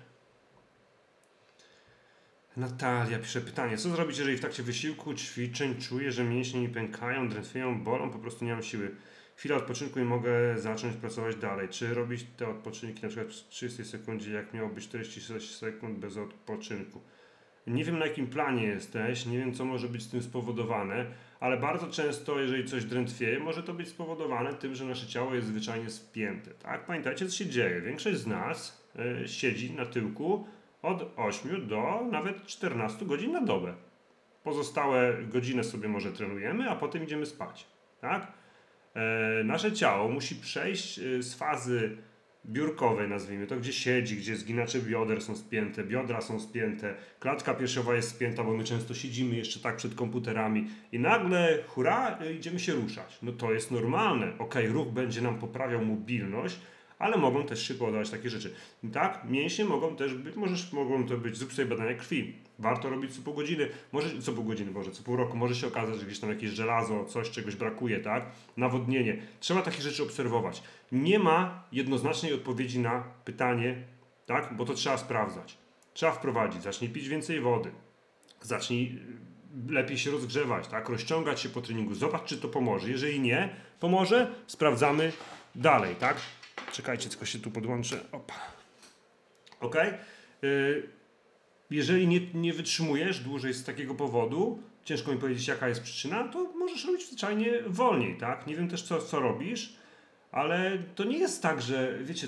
Natalia pisze pytanie. Co zrobić, jeżeli w trakcie wysiłku, ćwiczeń czuję, że mięśnie mi pękają, drętwieją, bolą, po prostu nie mam siły. Chwila odpoczynku i mogę zacząć pracować dalej. Czy robić te odpoczynki na przykład w 30 sekundzie, jak miało być 46 sekund bez odpoczynku? Nie wiem, na jakim planie jesteś, nie wiem, co może być z tym spowodowane, ale bardzo często, jeżeli coś drętwieje, może to być spowodowane tym, że nasze ciało jest zwyczajnie spięte. Tak? Pamiętajcie, co się dzieje. Większość z nas siedzi na tyłku od 8 do nawet 14 godzin na dobę. Pozostałe godzinę sobie może trenujemy, a potem idziemy spać. Tak? Nasze ciało musi przejść z fazy biurkowej, nazwijmy to, gdzie siedzi, gdzie zginacze bioder są spięte, biodra są spięte, klatka piersiowa jest spięta, bo my często siedzimy jeszcze tak przed komputerami i nagle, hurra, idziemy się ruszać. No to jest normalne. Okej, ruch będzie nam poprawiał mobilność, ale mogą też szybko oddawać takie rzeczy. Tak, mięśnie mogą też być, mogą to być, zrób sobie badania krwi. Warto robić co pół godziny, może co pół godziny, może co pół roku, może się okazać, że gdzieś tam jakieś żelazo, coś, czegoś brakuje, tak? Nawodnienie. Trzeba takie rzeczy obserwować. Nie ma jednoznacznej odpowiedzi na pytanie, tak? Bo to trzeba sprawdzać. Trzeba wprowadzić. Zacznij pić więcej wody. Zacznij lepiej się rozgrzewać, tak? Rozciągać się po treningu. Zobacz, czy to pomoże. Jeżeli nie pomoże, sprawdzamy dalej, tak? Czekajcie, tylko się tu podłączę. Opa. Ok? Jeżeli nie wytrzymujesz dłużej z takiego powodu, ciężko mi powiedzieć, jaka jest przyczyna, to możesz robić zwyczajnie wolniej, tak? Nie wiem też, co robisz, ale to nie jest tak, że wiecie,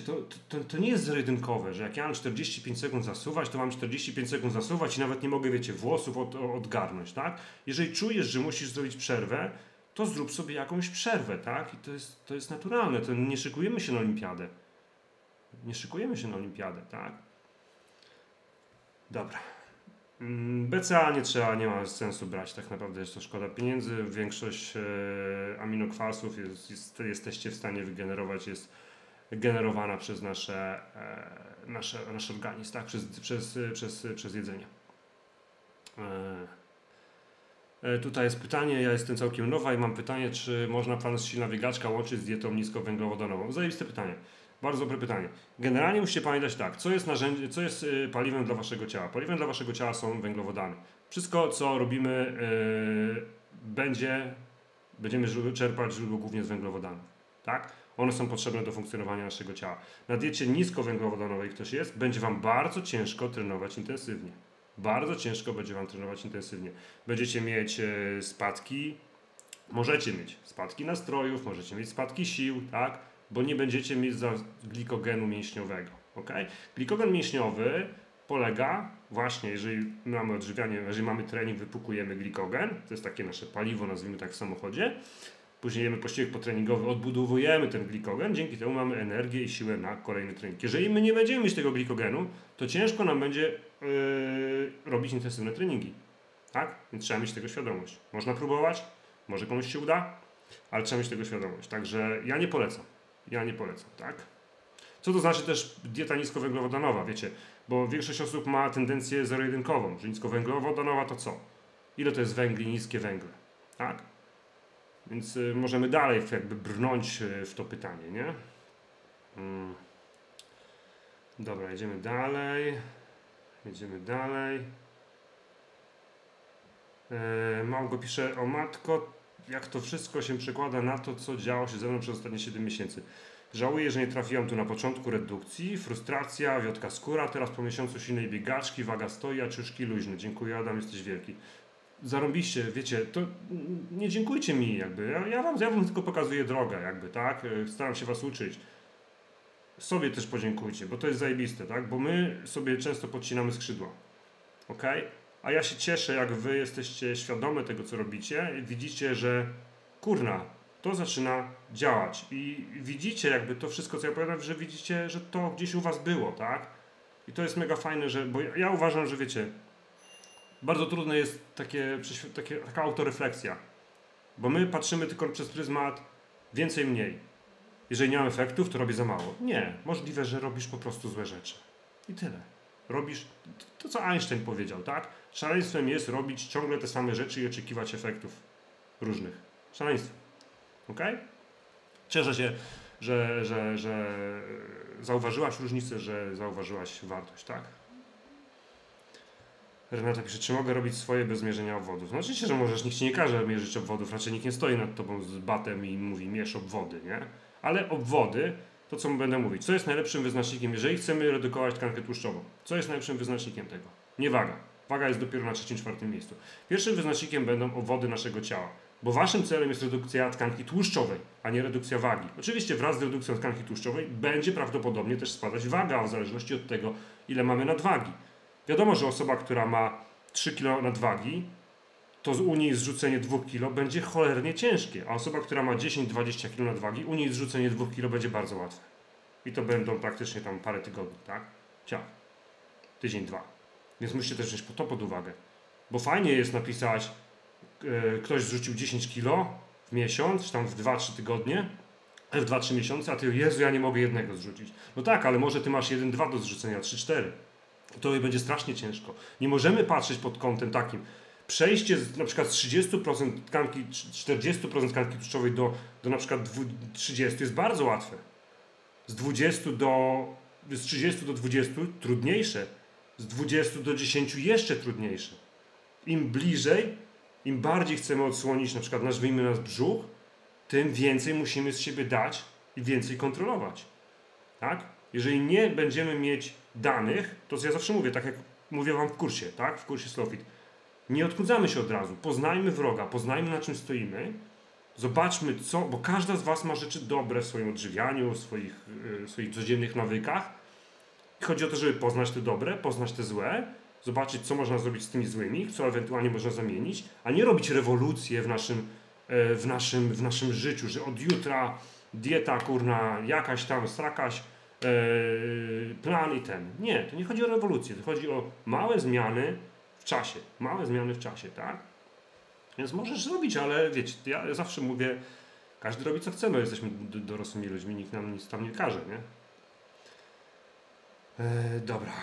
to nie jest zero-jedynkowe, że jak ja mam 45 sekund zasuwać, to mam 45 sekund zasuwać i nawet nie mogę, wiecie, włosów odgarnąć, tak? Jeżeli czujesz, że musisz zrobić przerwę, to zrób sobie jakąś przerwę, tak? I to jest naturalne. To nie szykujemy się na olimpiadę. Nie szykujemy się na olimpiadę, tak? Dobra. BCA nie ma sensu brać, tak naprawdę jest to szkoda pieniędzy. Większość aminokwasów jesteście w stanie wygenerować, jest generowana przez nasz organizm, tak? Przez jedzenie. Tutaj jest pytanie, ja jestem całkiem nowa i mam pytanie, czy można plan silna biegaczka łączyć z dietą niskowęglowodanową? Zajebiste pytanie. Bardzo dobre pytanie. Generalnie musicie pamiętać tak, co jest paliwem dla waszego ciała? Paliwem dla waszego ciała są węglowodany. Wszystko, co robimy, będziemy czerpać źródło głównie z węglowodanów. Tak? One są potrzebne do funkcjonowania naszego ciała. Na diecie niskowęglowodanowej ktoś jest, będzie wam bardzo ciężko trenować intensywnie. Bardzo ciężko będzie wam trenować intensywnie. Będziecie mieć spadki, możecie mieć spadki nastrojów, możecie mieć spadki sił, tak? Bo nie będziecie mieć za glikogenu mięśniowego, okay? Glikogen mięśniowy polega właśnie, jeżeli mamy odżywianie, jeżeli mamy trening, wypukujemy glikogen, to jest takie nasze paliwo, nazwijmy tak, w samochodzie. Później jemy posiłek potreningowy, odbudowujemy ten glikogen, dzięki temu mamy energię i siłę na kolejny trening. Jeżeli my nie będziemy mieć tego glikogenu, to ciężko nam będzie robić intensywne treningi, tak? Więc trzeba mieć tego świadomość. Można próbować, może komuś się uda, ale trzeba mieć tego świadomość. Także ja nie polecam. Tak? Co to znaczy też dieta niskowęglowodanowa, wiecie? Bo większość osób ma tendencję zero-jedynkową, że niskowęglowodanowa to co? Ile to jest węgli, niskie węgle, tak? Więc możemy dalej jakby brnąć w to pytanie, nie? Dobra, jedziemy dalej. Małgo pisze, o matko, jak to wszystko się przekłada na to, co działo się ze mną przez ostatnie 7 miesięcy. Żałuję, że nie trafiłam tu na początku redukcji. Frustracja, wiotka skóra, teraz po miesiącu silnej biegaczki, waga stoi, a ciuszki luźne. Dziękuję, Adam, jesteś wielki. Zarobiście, wiecie, to nie dziękujcie mi jakby, ja wam tylko pokazuję drogę jakby, tak, staram się was uczyć. Sobie też podziękujcie, bo to jest zajebiste, tak, bo my sobie często podcinamy skrzydła, okej? A ja się cieszę, jak wy jesteście świadome tego, co robicie i widzicie, że kurna, to zaczyna działać i widzicie jakby to wszystko, co ja powiem, że widzicie, że to gdzieś u was było, tak? I to jest mega fajne, że, bo ja uważam, że wiecie, bardzo trudne jest taka autorefleksja, bo my patrzymy tylko przez pryzmat więcej, mniej. Jeżeli nie mam efektów, to robię za mało. Nie, możliwe, że robisz po prostu złe rzeczy. I tyle. Robisz to, co Einstein powiedział, tak? Szaleństwem jest robić ciągle te same rzeczy i oczekiwać efektów różnych. Szaleństwo. Okej? Okay? Cieszę się, że zauważyłaś różnicę, że zauważyłaś wartość, tak? Renata pisze, czy mogę robić swoje bez mierzenia obwodów? No oczywiście, że możesz, nikt ci nie każe mierzyć obwodów, raczej nikt nie stoi nad tobą z batem i mówi, mierz obwody, nie? Ale obwody, to co będę mówić, co jest najlepszym wyznacznikiem, jeżeli chcemy redukować tkankę tłuszczową? Co jest najlepszym wyznacznikiem tego? Nie waga. Waga jest dopiero na 3-4 miejscu. Pierwszym wyznacznikiem będą obwody naszego ciała, bo waszym celem jest redukcja tkanki tłuszczowej, a nie redukcja wagi. Oczywiście wraz z redukcją tkanki tłuszczowej będzie prawdopodobnie też spadać waga, w zależności od tego, ile mamy nadwagi. Wiadomo, że osoba, która ma 3 kg nadwagi, to u niej zrzucenie 2 kg będzie cholernie ciężkie, a osoba, która ma 10-20 kg nadwagi, u niej zrzucenie 2 kg będzie bardzo łatwe. I to będą praktycznie tam parę tygodni, tak? Ciao. Tydzień, dwa. Więc musicie też wziąć to pod uwagę. Bo fajnie jest napisać, ktoś zrzucił 10 kg w miesiąc, czy tam w 2-3 tygodnie, w 2-3 miesiące, a ty, Jezu, ja nie mogę jednego zrzucić. No tak, ale może ty masz 1-2 do zrzucenia, 3-4. To będzie strasznie ciężko. Nie możemy patrzeć pod kątem takim, przejście z, na przykład z 30% tkanki, 40% tkanki tłuszczowej do na przykład 30 jest bardzo łatwe. Z 30 do 20 trudniejsze. Z 20 do 10 jeszcze trudniejsze. Im bliżej, im bardziej chcemy odsłonić na przykład nazwijmy nas brzuch, tym więcej musimy z siebie dać i więcej kontrolować. Tak? Jeżeli nie będziemy mieć danych, to co ja zawsze mówię, tak jak mówię wam w kursie, tak? W kursie SlowFit. Nie odkudzamy się od razu, poznajmy wroga, poznajmy na czym stoimy, zobaczmy co, bo każda z was ma rzeczy dobre w swoim odżywianiu, w swoich codziennych nawykach. I chodzi o to, żeby poznać te dobre, poznać te złe, zobaczyć co można zrobić z tymi złymi, co ewentualnie można zamienić, a nie robić rewolucję w naszym życiu, że od jutra dieta kurna jakaś tam strakaś, plan i ten. Nie, to nie chodzi o rewolucję, to chodzi o małe zmiany w czasie. Małe zmiany w czasie, tak? Więc możesz zrobić, ale wiecie, ja zawsze mówię, każdy robi co chce, my jesteśmy dorosłymi ludźmi, nikt nam nic tam nie każe, nie? Dobra.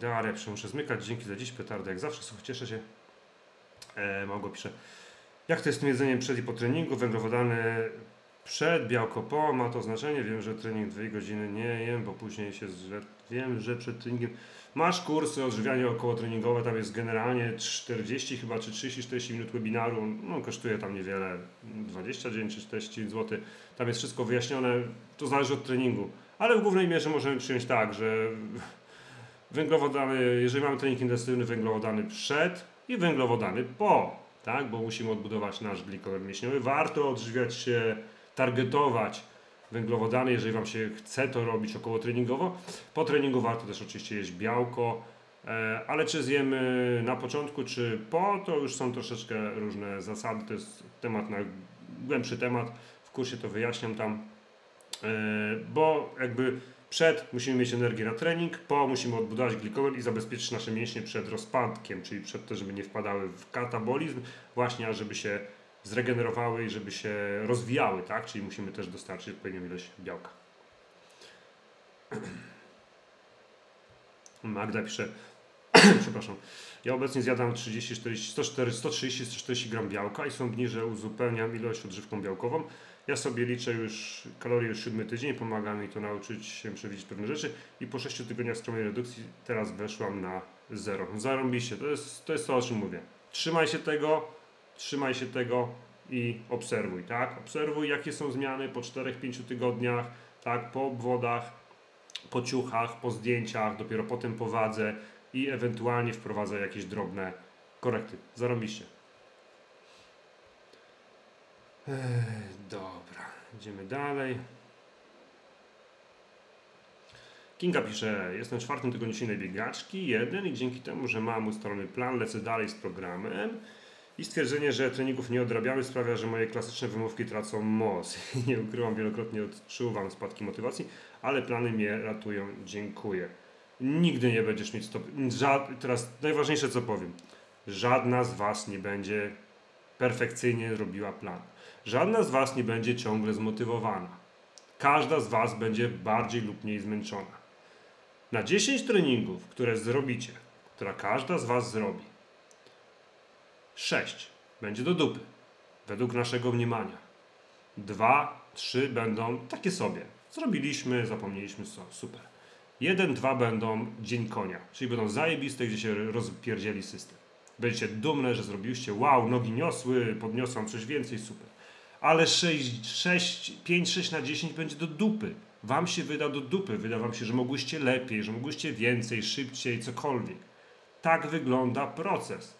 Darek, muszę zmykać, dzięki za dziś, petardę, jak zawsze, słuchaj, cieszę się. Małgo pisze. Jak to jest z tym jedzeniem przed i po treningu? Węglowodany przed, białko po, ma to znaczenie? Wiem, że trening 2 godziny nie jem, bo później się wiem, że przed treningiem... Masz kursy odżywianie okołotreningowe, tam jest generalnie 40 chyba, czy 30-40 minut webinaru, no kosztuje tam niewiele, 29 czy 40 zł, tam jest wszystko wyjaśnione, to zależy od treningu, ale w głównej mierze możemy przyjąć tak, że węglowodany, jeżeli mamy trening intensywny, węglowodany przed i węglowodany po, tak, bo musimy odbudować nasz glikogen mięśniowy, warto odżywiać się, targetować węglowodany, jeżeli wam się chce to robić okołotreningowo. Po treningu warto też oczywiście jeść białko, ale czy zjemy na początku, czy po, to już są troszeczkę różne zasady, to jest temat na głębszy temat, w kursie to wyjaśniam tam, bo jakby przed musimy mieć energię na trening, po musimy odbudować glikogen i zabezpieczyć nasze mięśnie przed rozpadkiem, czyli przed to, żeby nie wpadały w katabolizm, właśnie żeby się zregenerowały i żeby się rozwijały, tak? Czyli musimy też dostarczyć odpowiednią ilość białka. Magda pisze, przepraszam, ja obecnie zjadam 130-140 gram białka i są dni, że uzupełniam ilość odżywką białkową. Ja sobie liczę już kalorie już 7 tydzień, pomaga mi to nauczyć się przewidzieć pewne rzeczy i po 6 tygodniach skromnej redukcji teraz weszłam na 0. Zarąbiście, to jest to, o czym mówię. Trzymaj się tego i obserwuj, tak? Obserwuj, jakie są zmiany po 4-5 tygodniach, tak? Po obwodach, po ciuchach, po zdjęciach, dopiero potem po wadze i ewentualnie wprowadzaj jakieś drobne korekty. Zarobiście. Dobra, idziemy dalej. Kinga pisze, jestem w 4. tygodniu silnej biegaczki, 1 i dzięki temu, że mam ustalony plan, lecę dalej z programem. I stwierdzenie, że treningów nie odrabiamy sprawia, że moje klasyczne wymówki tracą moc. Nie ukrywam, wielokrotnie odczuwam spadki motywacji, ale plany mnie ratują. Dziękuję. nigdy nie będziesz mieć stopy. Teraz najważniejsze, co powiem. Żadna z was nie będzie perfekcyjnie robiła plan. Żadna z was nie będzie ciągle zmotywowana. Każda z was będzie bardziej lub mniej zmęczona. Na 10 treningów, które zrobicie, która każda z was zrobi, 6 będzie do dupy, według naszego mniemania. 2, 3 będą takie sobie. Zrobiliśmy, zapomnieliśmy, super. 1, 2 będą dzień konia, czyli będą zajebiste, gdzie się rozpierdzieli system. Będziecie dumne, że zrobiliście, wow, nogi niosły, podniosą coś więcej, super. Ale 5, 6 na 10 będzie do dupy. Wam się wyda do dupy, wyda wam się, że mogłyście lepiej, że mogłyście więcej, szybciej, cokolwiek. Tak wygląda proces.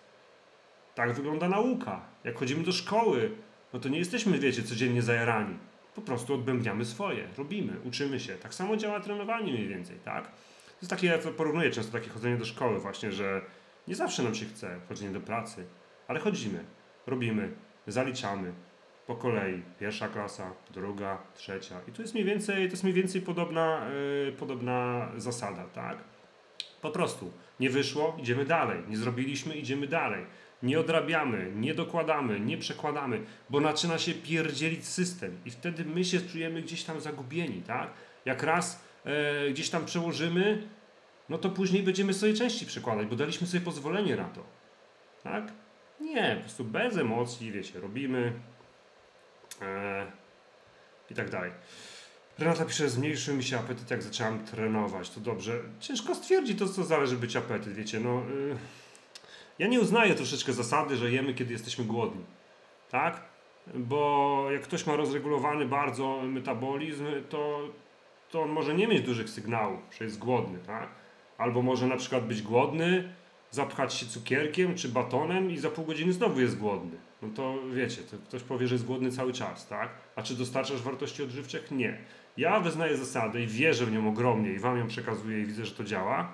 Tak wygląda nauka. Jak chodzimy do szkoły, no to nie jesteśmy, wiecie, codziennie zajarani. Po prostu odbębniamy swoje, robimy, uczymy się. Tak samo działa trenowanie mniej więcej, tak? To jest takie, ja to porównuję często, takie chodzenie do szkoły właśnie, że nie zawsze nam się chce chodzenie do pracy, ale chodzimy, robimy, zaliczamy. Po kolei, 1. klasa, 2., 3. I to jest mniej więcej podobna zasada, tak? Po prostu nie wyszło, idziemy dalej, nie zrobiliśmy, idziemy dalej. Nie odrabiamy, nie dokładamy, nie przekładamy, bo zaczyna się pierdzielić system i wtedy my się czujemy gdzieś tam zagubieni, tak? Jak raz gdzieś tam przełożymy, no to później będziemy sobie częściej przekładać, bo daliśmy sobie pozwolenie na to, tak? Nie, po prostu bez emocji, wiecie, robimy i tak dalej. Renata pisze, zmniejszył mi się apetyt, jak zaczęłam trenować. To dobrze. Ciężko stwierdzić, to co zależy być apetyt, wiecie, no. Ja nie uznaję troszeczkę zasady, że jemy, kiedy jesteśmy głodni, tak? Bo jak ktoś ma rozregulowany bardzo metabolizm, to on może nie mieć dużych sygnałów, że jest głodny, tak? Albo może na przykład być głodny, zapchać się cukierkiem czy batonem i za pół godziny znowu jest głodny. No to wiecie, to ktoś powie, że jest głodny cały czas, tak? A czy dostarczasz wartości odżywczych? Nie. Ja wyznaję zasadę i wierzę w nią ogromnie i wam ją przekazuję i widzę, że to działa,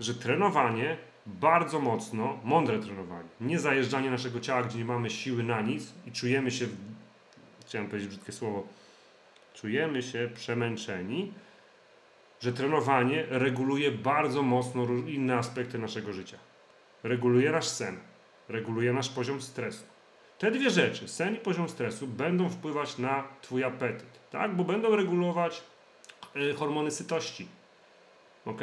że trenowanie bardzo mocno, mądre trenowanie, nie zajeżdżanie naszego ciała, gdzie nie mamy siły na nic i czujemy się, chciałem powiedzieć brzydkie słowo, czujemy się przemęczeni, że trenowanie reguluje bardzo mocno inne aspekty naszego życia. Reguluje nasz sen, reguluje nasz poziom stresu. Te dwie rzeczy, sen i poziom stresu, będą wpływać na twój apetyt, tak? Bo będą regulować hormony sytości. Ok?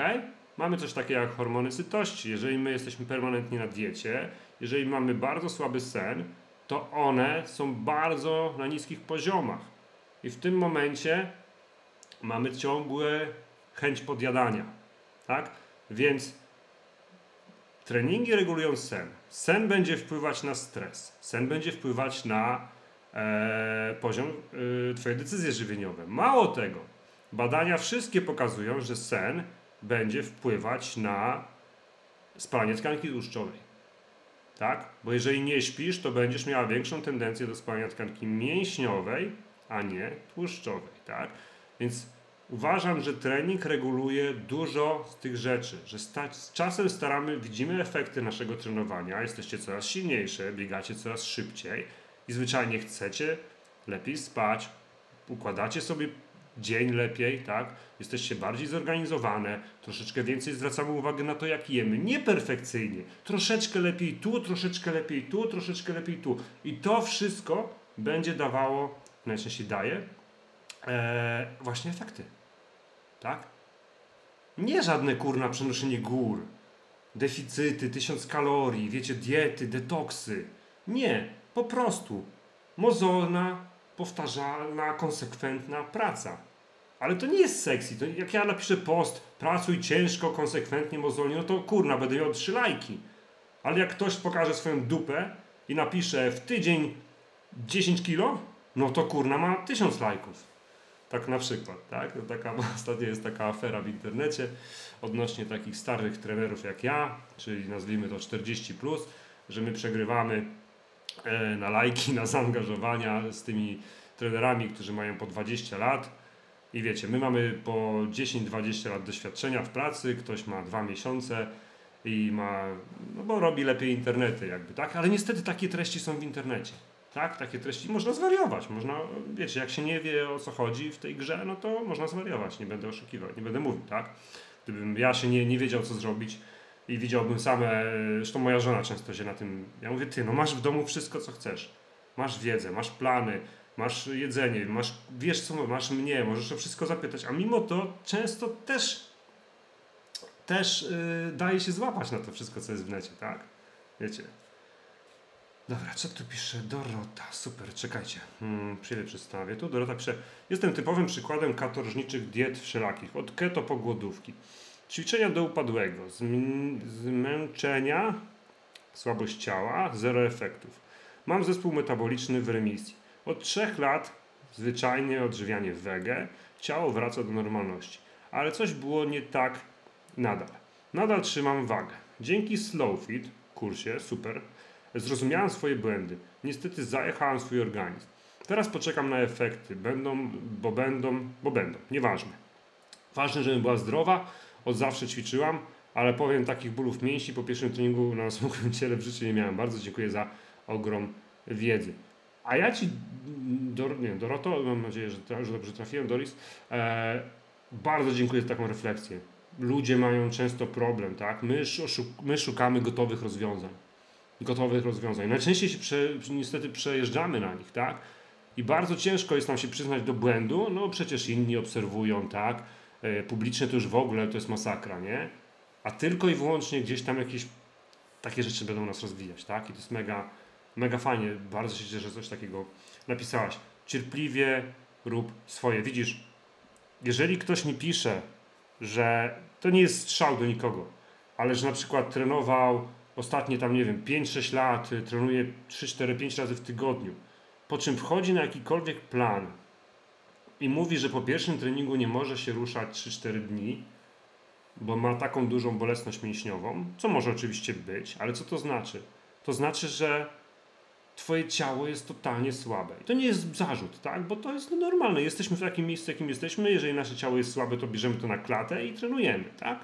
Mamy coś takiego jak hormony sytości. Jeżeli my jesteśmy permanentnie na diecie, jeżeli mamy bardzo słaby sen, to one są bardzo na niskich poziomach. I w tym momencie mamy ciągłe chęć podjadania, tak? Więc treningi regulują sen. Sen będzie wpływać na stres. Sen będzie wpływać na poziom twoje decyzje żywieniowe. Mało tego, badania wszystkie pokazują, że sen będzie wpływać na spalanie tkanki tłuszczowej. Tak? Bo jeżeli nie śpisz, to będziesz miała większą tendencję do spalania tkanki mięśniowej, a nie tłuszczowej, tak? Więc uważam, że trening reguluje dużo z tych rzeczy, że z czasem widzimy efekty naszego trenowania, jesteście coraz silniejsze, biegacie coraz szybciej i zwyczajnie chcecie lepiej spać, układacie sobie dzień lepiej, tak? Jesteście bardziej zorganizowane, troszeczkę więcej zwracamy uwagę na to, jak jemy, nieperfekcyjnie, troszeczkę lepiej tu, troszeczkę lepiej tu, troszeczkę lepiej tu i to wszystko będzie dawało, najczęściej daje, właśnie efekty, tak? Nie żadne kurna przenoszenie gór, deficyty, 1000 kalorii, wiecie, diety, detoksy. Nie, po prostu mozolna, powtarzalna, konsekwentna praca. Ale to nie jest sexy. To jak ja napiszę post, pracuj ciężko, konsekwentnie, mozolnie, no to kurna, będę miał 3 lajki. Ale jak ktoś pokaże swoją dupę i napisze w tydzień 10 kilo, no to kurna ma 1000 lajków. Tak na przykład, tak? No taka, ostatnio jest taka afera w internecie odnośnie takich starych trenerów jak ja, czyli nazwijmy to 40+, że my przegrywamy na lajki, na zaangażowania z tymi trenerami, którzy mają po 20 lat i wiecie, my mamy po 10-20 lat doświadczenia w pracy, ktoś ma 2 miesiące i ma, no bo robi lepiej internety jakby, tak? Ale niestety takie treści są w internecie. Tak, takie treści można zwariować, można, wiecie, jak się nie wie o co chodzi w tej grze, no to można zwariować, nie będę oszukiwał, nie będę mówił, tak? Gdybym ja się nie wiedział, co zrobić i widziałbym same, zresztą moja żona często się na tym, ja mówię, ty, no masz w domu wszystko, co chcesz. Masz wiedzę, masz plany, masz jedzenie, masz, wiesz co, masz mnie, możesz o wszystko zapytać, a mimo to często też daje się złapać na to wszystko, co jest w necie, tak? Wiecie. Dobra, co tu pisze Dorota? Super, czekajcie. Przedstawię tu. Dorota pisze, jestem typowym przykładem katorżniczych diet wszelakich, od keto po głodówki. Ćwiczenia do upadłego, zmęczenia, słabość ciała, zero efektów. Mam zespół metaboliczny w remisji. Od 3 lat zwyczajnie odżywianie wege, ciało wraca do normalności. Ale coś było nie tak nadal. Nadal trzymam wagę. Dzięki SlowFit, kursie, super, zrozumiałem swoje błędy. Niestety zajechałem swój organizm. Teraz poczekam na efekty. Będą. Nieważne. Ważne, żebym była zdrowa. Od zawsze ćwiczyłam, ale powiem, takich bólów mięśni po pierwszym treningu na smukłym ciele w życiu nie miałem. Bardzo dziękuję za ogrom wiedzy. A ja ci, Doroto, mam nadzieję, że dobrze trafiłem, Doris, bardzo dziękuję za taką refleksję. Ludzie mają często problem, tak? My szukamy gotowych rozwiązań. Najczęściej się niestety przejeżdżamy na nich, tak? I bardzo ciężko jest nam się przyznać do błędu, no przecież inni obserwują, tak? Publiczne to już w ogóle to jest masakra, nie? A tylko i wyłącznie gdzieś tam jakieś takie rzeczy będą nas rozwijać, tak? I to jest mega, mega fajnie. Bardzo się cieszę, że coś takiego napisałaś. Cierpliwie rób swoje. Widzisz, jeżeli ktoś mi pisze, że to nie jest strzał do nikogo, ale że na przykład trenował ostatnie tam, nie wiem, 5-6 lat, trenuje 3-4-5 razy w tygodniu, po czym wchodzi na jakikolwiek plan i mówi, że po pierwszym treningu nie może się ruszać 3-4 dni, bo ma taką dużą bolesność mięśniową, co może oczywiście być, ale co to znaczy? To znaczy, że twoje ciało jest totalnie słabe. I to nie jest zarzut, tak? Bo to jest normalne. Jesteśmy w takim miejscu, jakim jesteśmy. Jeżeli nasze ciało jest słabe, to bierzemy to na klatę i trenujemy, tak?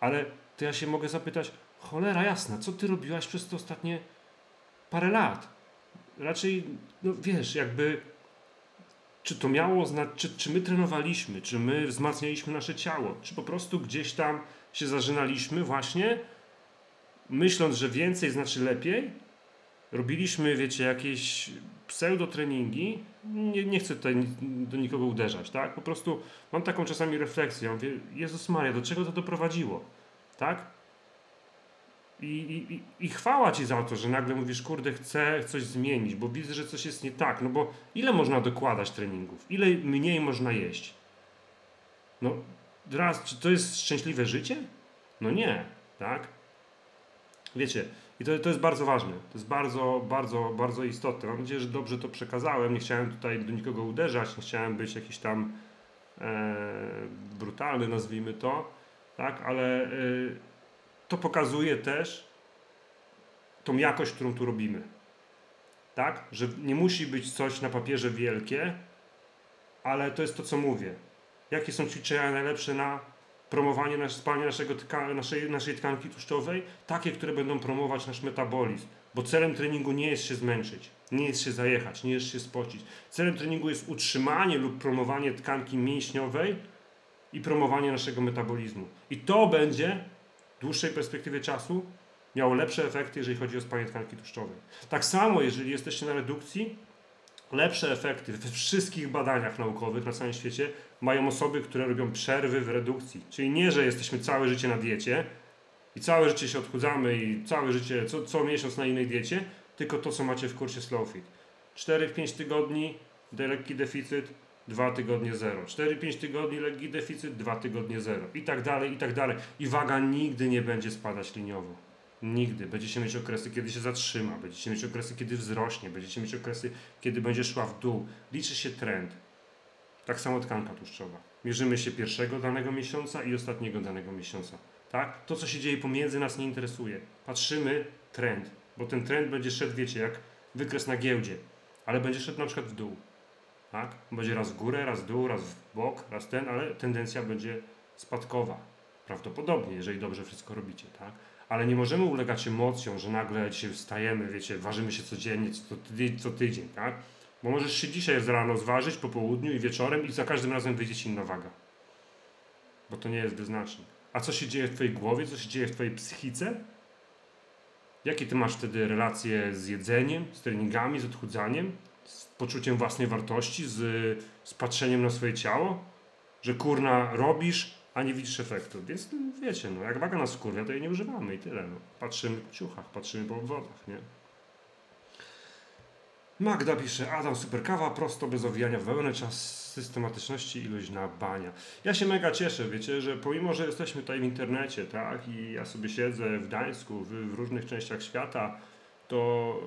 Ale to ja się mogę zapytać, cholera jasna, co ty robiłaś przez te ostatnie parę lat? Raczej, no wiesz, jakby... Czy to miało znaczenie, czy my trenowaliśmy, czy my wzmacnialiśmy nasze ciało, czy po prostu gdzieś tam się zażynaliśmy właśnie, myśląc, że więcej znaczy lepiej, robiliśmy, wiecie, jakieś pseudotreningi, nie chcę tutaj do nikogo uderzać, tak, po prostu mam taką czasami refleksję, mówię, Jezus Maria, do czego to doprowadziło, tak, I chwała ci za to, że nagle mówisz, kurde, chcę coś zmienić, bo widzę, że coś jest nie tak, no bo ile można dokładać treningów, ile mniej można jeść? No teraz, czy to jest szczęśliwe życie? No nie, tak? Wiecie, i to jest bardzo ważne, to jest bardzo, bardzo, bardzo istotne. Mam nadzieję, że dobrze to przekazałem, nie chciałem tutaj do nikogo uderzać, nie chciałem być jakiś tam brutalny, nazwijmy to, tak, ale... To pokazuje też tą jakość, którą tu robimy. Tak? Że nie musi być coś na papierze wielkie, ale to jest to, co mówię. Jakie są ćwiczenia najlepsze na promowanie naszej tkanki tłuszczowej? Takie, które będą promować nasz metabolizm. Bo celem treningu nie jest się zmęczyć, nie jest się zajechać, nie jest się spocić. Celem treningu jest utrzymanie lub promowanie tkanki mięśniowej i promowanie naszego metabolizmu. I to będzie... w dłuższej perspektywie czasu miało lepsze efekty, jeżeli chodzi o spalanie tkanki tłuszczowej. Tak samo, jeżeli jesteście na redukcji, lepsze efekty we wszystkich badaniach naukowych na całym świecie mają osoby, które robią przerwy w redukcji. Czyli nie, że jesteśmy całe życie na diecie i całe życie się odchudzamy i całe życie co miesiąc na innej diecie, tylko to, co macie w kursie SlowFit. 4-5 tygodni lekki deficyt, 2 tygodnie 0, 4-5 tygodni lekki deficyt, 2 tygodnie 0 i tak dalej, i tak dalej. I waga nigdy nie będzie spadać liniowo. Nigdy. Będziecie mieć okresy, kiedy się zatrzyma, będziecie mieć okresy, kiedy wzrośnie, będziecie mieć okresy, kiedy będzie szła w dół. Liczy się trend. Tak samo tkanka tłuszczowa. Mierzymy się pierwszego danego miesiąca i ostatniego danego miesiąca. Tak? To, co się dzieje pomiędzy, nas nie interesuje. Patrzymy trend, bo ten trend będzie szedł, wiecie, jak wykres na giełdzie, ale będzie szedł na przykład w dół. Tak? Będzie raz w górę, raz w dół, raz w bok, raz ten, ale tendencja będzie spadkowa. Prawdopodobnie, jeżeli dobrze wszystko robicie, tak? Ale nie możemy ulegać emocjom, że nagle dzisiaj wstajemy, wiecie, ważymy się codziennie, co tydzień, tak? Bo możesz się dzisiaj z rano zważyć, po południu i wieczorem i za każdym razem wyjdzie ci inna waga. Bo to nie jest wyznacznik. A co się dzieje w twojej głowie? Co się dzieje w twojej psychice? Jakie ty masz wtedy relacje z jedzeniem, z treningami, z odchudzaniem, z poczuciem własnej wartości, z patrzeniem na swoje ciało? Że kurna robisz, a nie widzisz efektu. Więc wiecie, no, jak waga nas kurwa, to jej nie używamy i tyle. No. Patrzymy po ciuchach, patrzymy po obwodach, nie? Magda pisze, Adam, super kawa, prosto, bez owijania w wełnę, czas systematyczności i luźna bania. Ja się mega cieszę, wiecie, że pomimo, że jesteśmy tutaj w internecie, tak, i ja sobie siedzę w Gdańsku, w różnych częściach świata, to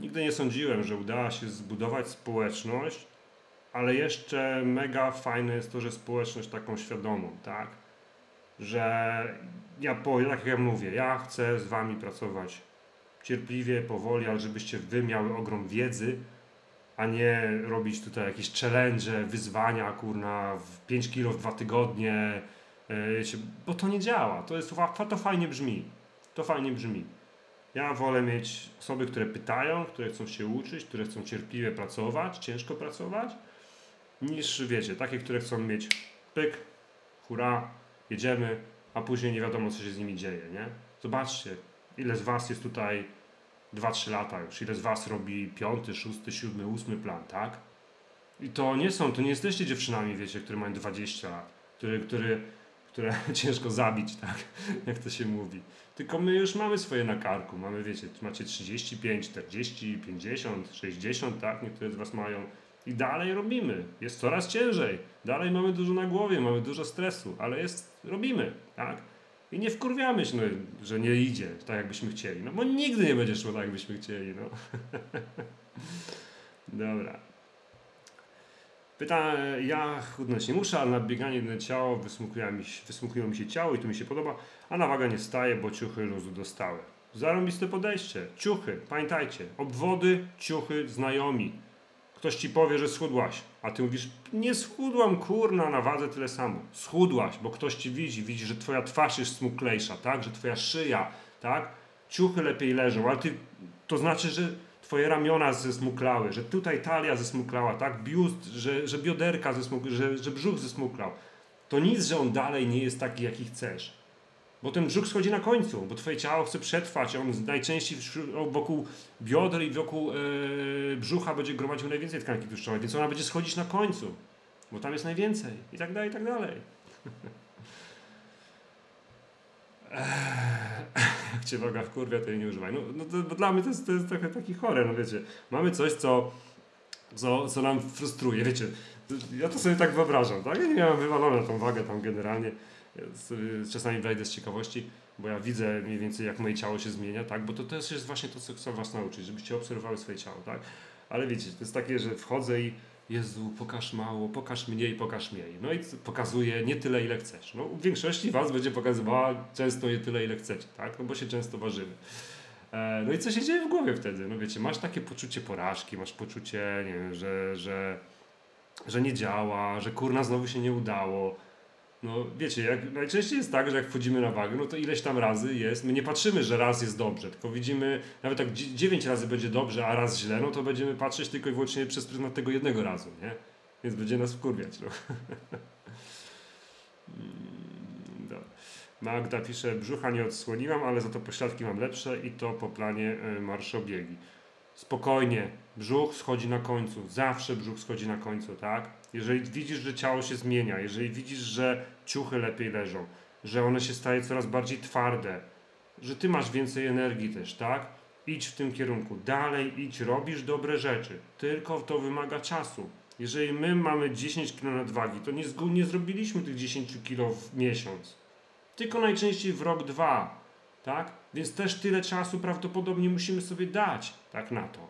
nigdy nie sądziłem, że uda się zbudować społeczność, ale jeszcze mega fajne jest to, że społeczność taką świadomą, tak, że ja chcę z wami pracować cierpliwie, powoli, ale żebyście wy miały ogrom wiedzy, a nie robić tutaj jakieś challenge, wyzwania, kurna, w 5 kilo w 2 tygodnie, bo to nie działa, to fajnie brzmi, Ja wolę mieć osoby, które pytają, które chcą się uczyć, które chcą cierpliwie pracować, ciężko pracować, niż, wiecie, takie, które chcą mieć pyk, hura, jedziemy, a później nie wiadomo, co się z nimi dzieje, nie? Zobaczcie, ile z was jest tutaj 2-3 lata już, ile z was robi 5., 6., 7., 8 plan, tak? I to nie jesteście dziewczynami, wiecie, które mają 20 lat, które ciężko zabić, tak? Jak to się mówi. Tylko my już mamy swoje na karku, mamy, wiecie, macie 35, 40, 50, 60, tak? Niektóre z was mają. I dalej robimy, jest coraz ciężej, dalej mamy dużo na głowie, mamy dużo stresu, ale robimy, tak? I nie wkurwiamy się, że nie idzie tak, jakbyśmy chcieli. No bo nigdy nie będzie szło tak, jakbyśmy chcieli. No. Dobra. Pyta, ja chudnąć nie muszę, ale na bieganie na ciało wysmukliło mi się ciało i to mi się podoba, a na waga nie staje, bo ciuchy luzu dostały. Zarąbiste podejście. Ciuchy, pamiętajcie, obwody, ciuchy, znajomi. Ktoś ci powie, że schudłaś, a ty mówisz, nie schudłam, kurna, na wadze tyle samo. Schudłaś, bo ktoś ci widzi, że twoja twarz jest smuklejsza, tak? Że twoja szyja, tak? Ciuchy lepiej leżą, ale to znaczy, że twoje ramiona zesmuklały, że tutaj talia zesmuklała, tak? Biust, że bioderka zesmuklały, że brzuch zesmuklał. To nic, że on dalej nie jest taki, jaki chcesz. Bo ten brzuch schodzi na końcu, bo twoje ciało chce przetrwać, on najczęściej wokół bioder i wokół brzucha będzie gromadził najwięcej tkanki tłuszczowej, więc ona będzie schodzić na końcu, bo tam jest najwięcej i tak dalej, i tak dalej. Jak cię waga wkurwia, to jej nie używaj. No to dla mnie to jest trochę taki chore, no wiecie. Mamy coś, co nam frustruje, wiecie. Ja to sobie tak wyobrażam, tak? Ja nie miałem wywalone tą wagę tam generalnie. Czasami wejdę z ciekawości, bo ja widzę mniej więcej, jak moje ciało się zmienia, tak? Bo to też jest właśnie to, co chcę was nauczyć, żebyście obserwowały swoje ciało, tak? Ale wiecie, to jest takie, że wchodzę i Jezu, pokaż mało, pokaż mniej. No i pokazuję nie tyle, ile chcesz. No, w większości was będzie pokazywała często nie tyle, ile chcecie, tak? No bo się często ważymy. No i co się dzieje w głowie wtedy? No wiecie, masz takie poczucie porażki, masz poczucie, nie wiem, że nie działa, że kurna znowu się nie udało. No wiecie, najczęściej jest tak, że jak wchodzimy na wagę, no to ileś tam razy jest, my nie patrzymy, że raz jest dobrze, tylko widzimy, nawet tak 9 razy będzie dobrze, a raz źle, no to będziemy patrzeć tylko i wyłącznie przez pryzmat tego jednego razu, nie? Więc będzie nas wkurwiać, no. Magda pisze, brzucha nie odsłoniłam, ale za to pośladki mam lepsze i to po planie marszobiegi. Spokojnie, brzuch schodzi na końcu, zawsze brzuch schodzi na końcu, tak? Jeżeli widzisz, że ciało się zmienia, jeżeli widzisz, że ciuchy lepiej leżą, że one się staje coraz bardziej twarde, że ty masz więcej energii też, tak? Idź w tym kierunku, dalej idź, robisz dobre rzeczy, tylko to wymaga czasu. Jeżeli my mamy 10 kg nadwagi, to nie zrobiliśmy tych 10 kg w miesiąc, tylko najczęściej w rok, 2, tak? Więc też tyle czasu prawdopodobnie musimy sobie dać, tak, na to,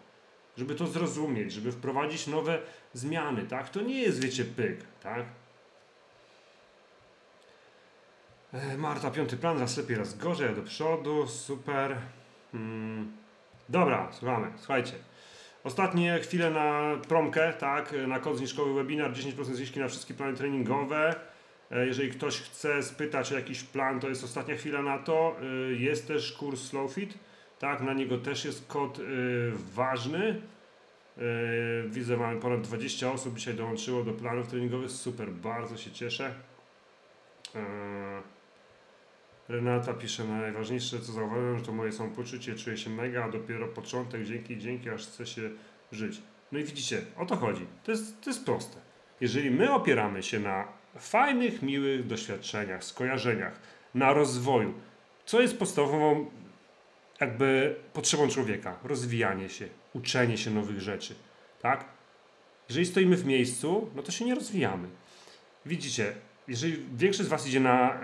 żeby to zrozumieć, żeby wprowadzić nowe zmiany, tak? To nie jest, wiecie, pyk, tak? Marta, 5. plan, raz lepiej, raz gorzej, do przodu, super. Dobra, słuchajcie. Ostatnie chwile na promkę, tak? Na kod zniżkowy webinar, 10% zniżki na wszystkie plany treningowe. Jeżeli ktoś chce spytać o jakiś plan, to jest ostatnia chwila na to. Jest też kurs SlowFit, tak? Na niego też jest kod ważny. Widzę, mamy ponad 20 osób dzisiaj dołączyło do planów treningowych. Super, bardzo się cieszę. Renata pisze, najważniejsze co zauważyłem, że to moje samopoczucie, czuję się mega, a dopiero początek, dzięki, aż chce się żyć. No i widzicie, o to chodzi. To jest proste. Jeżeli my opieramy się na fajnych, miłych doświadczeniach, skojarzeniach, na rozwoju, co jest podstawową jakby potrzebą człowieka, rozwijanie się, uczenie się nowych rzeczy, tak? Jeżeli stoimy w miejscu, no to się nie rozwijamy. Widzicie, jeżeli większość z was idzie na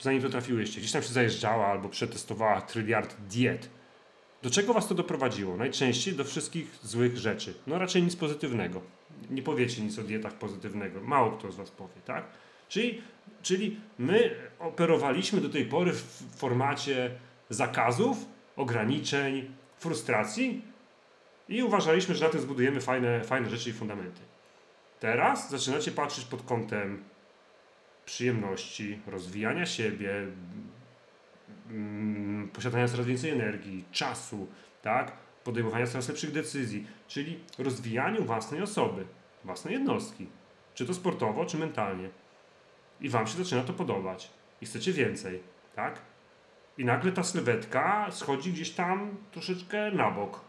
zanim to trafiłyście, gdzieś tam się zajeżdżała albo przetestowała tryliard diet, do czego was to doprowadziło? Najczęściej do wszystkich złych rzeczy. No raczej nic pozytywnego. Nie powiecie nic o dietach pozytywnego. Mało kto z was powie, tak? Czyli my operowaliśmy do tej pory w formacie zakazów, ograniczeń, frustracji i uważaliśmy, że na tym zbudujemy fajne rzeczy i fundamenty. Teraz zaczynacie patrzeć pod kątem przyjemności, rozwijania siebie, posiadania coraz więcej energii, czasu, tak? Podejmowania coraz lepszych decyzji, czyli rozwijaniu własnej osoby, własnej jednostki, czy to sportowo, czy mentalnie. I wam się zaczyna to podobać i chcecie więcej, tak? I nagle ta sylwetka schodzi gdzieś tam troszeczkę na bok,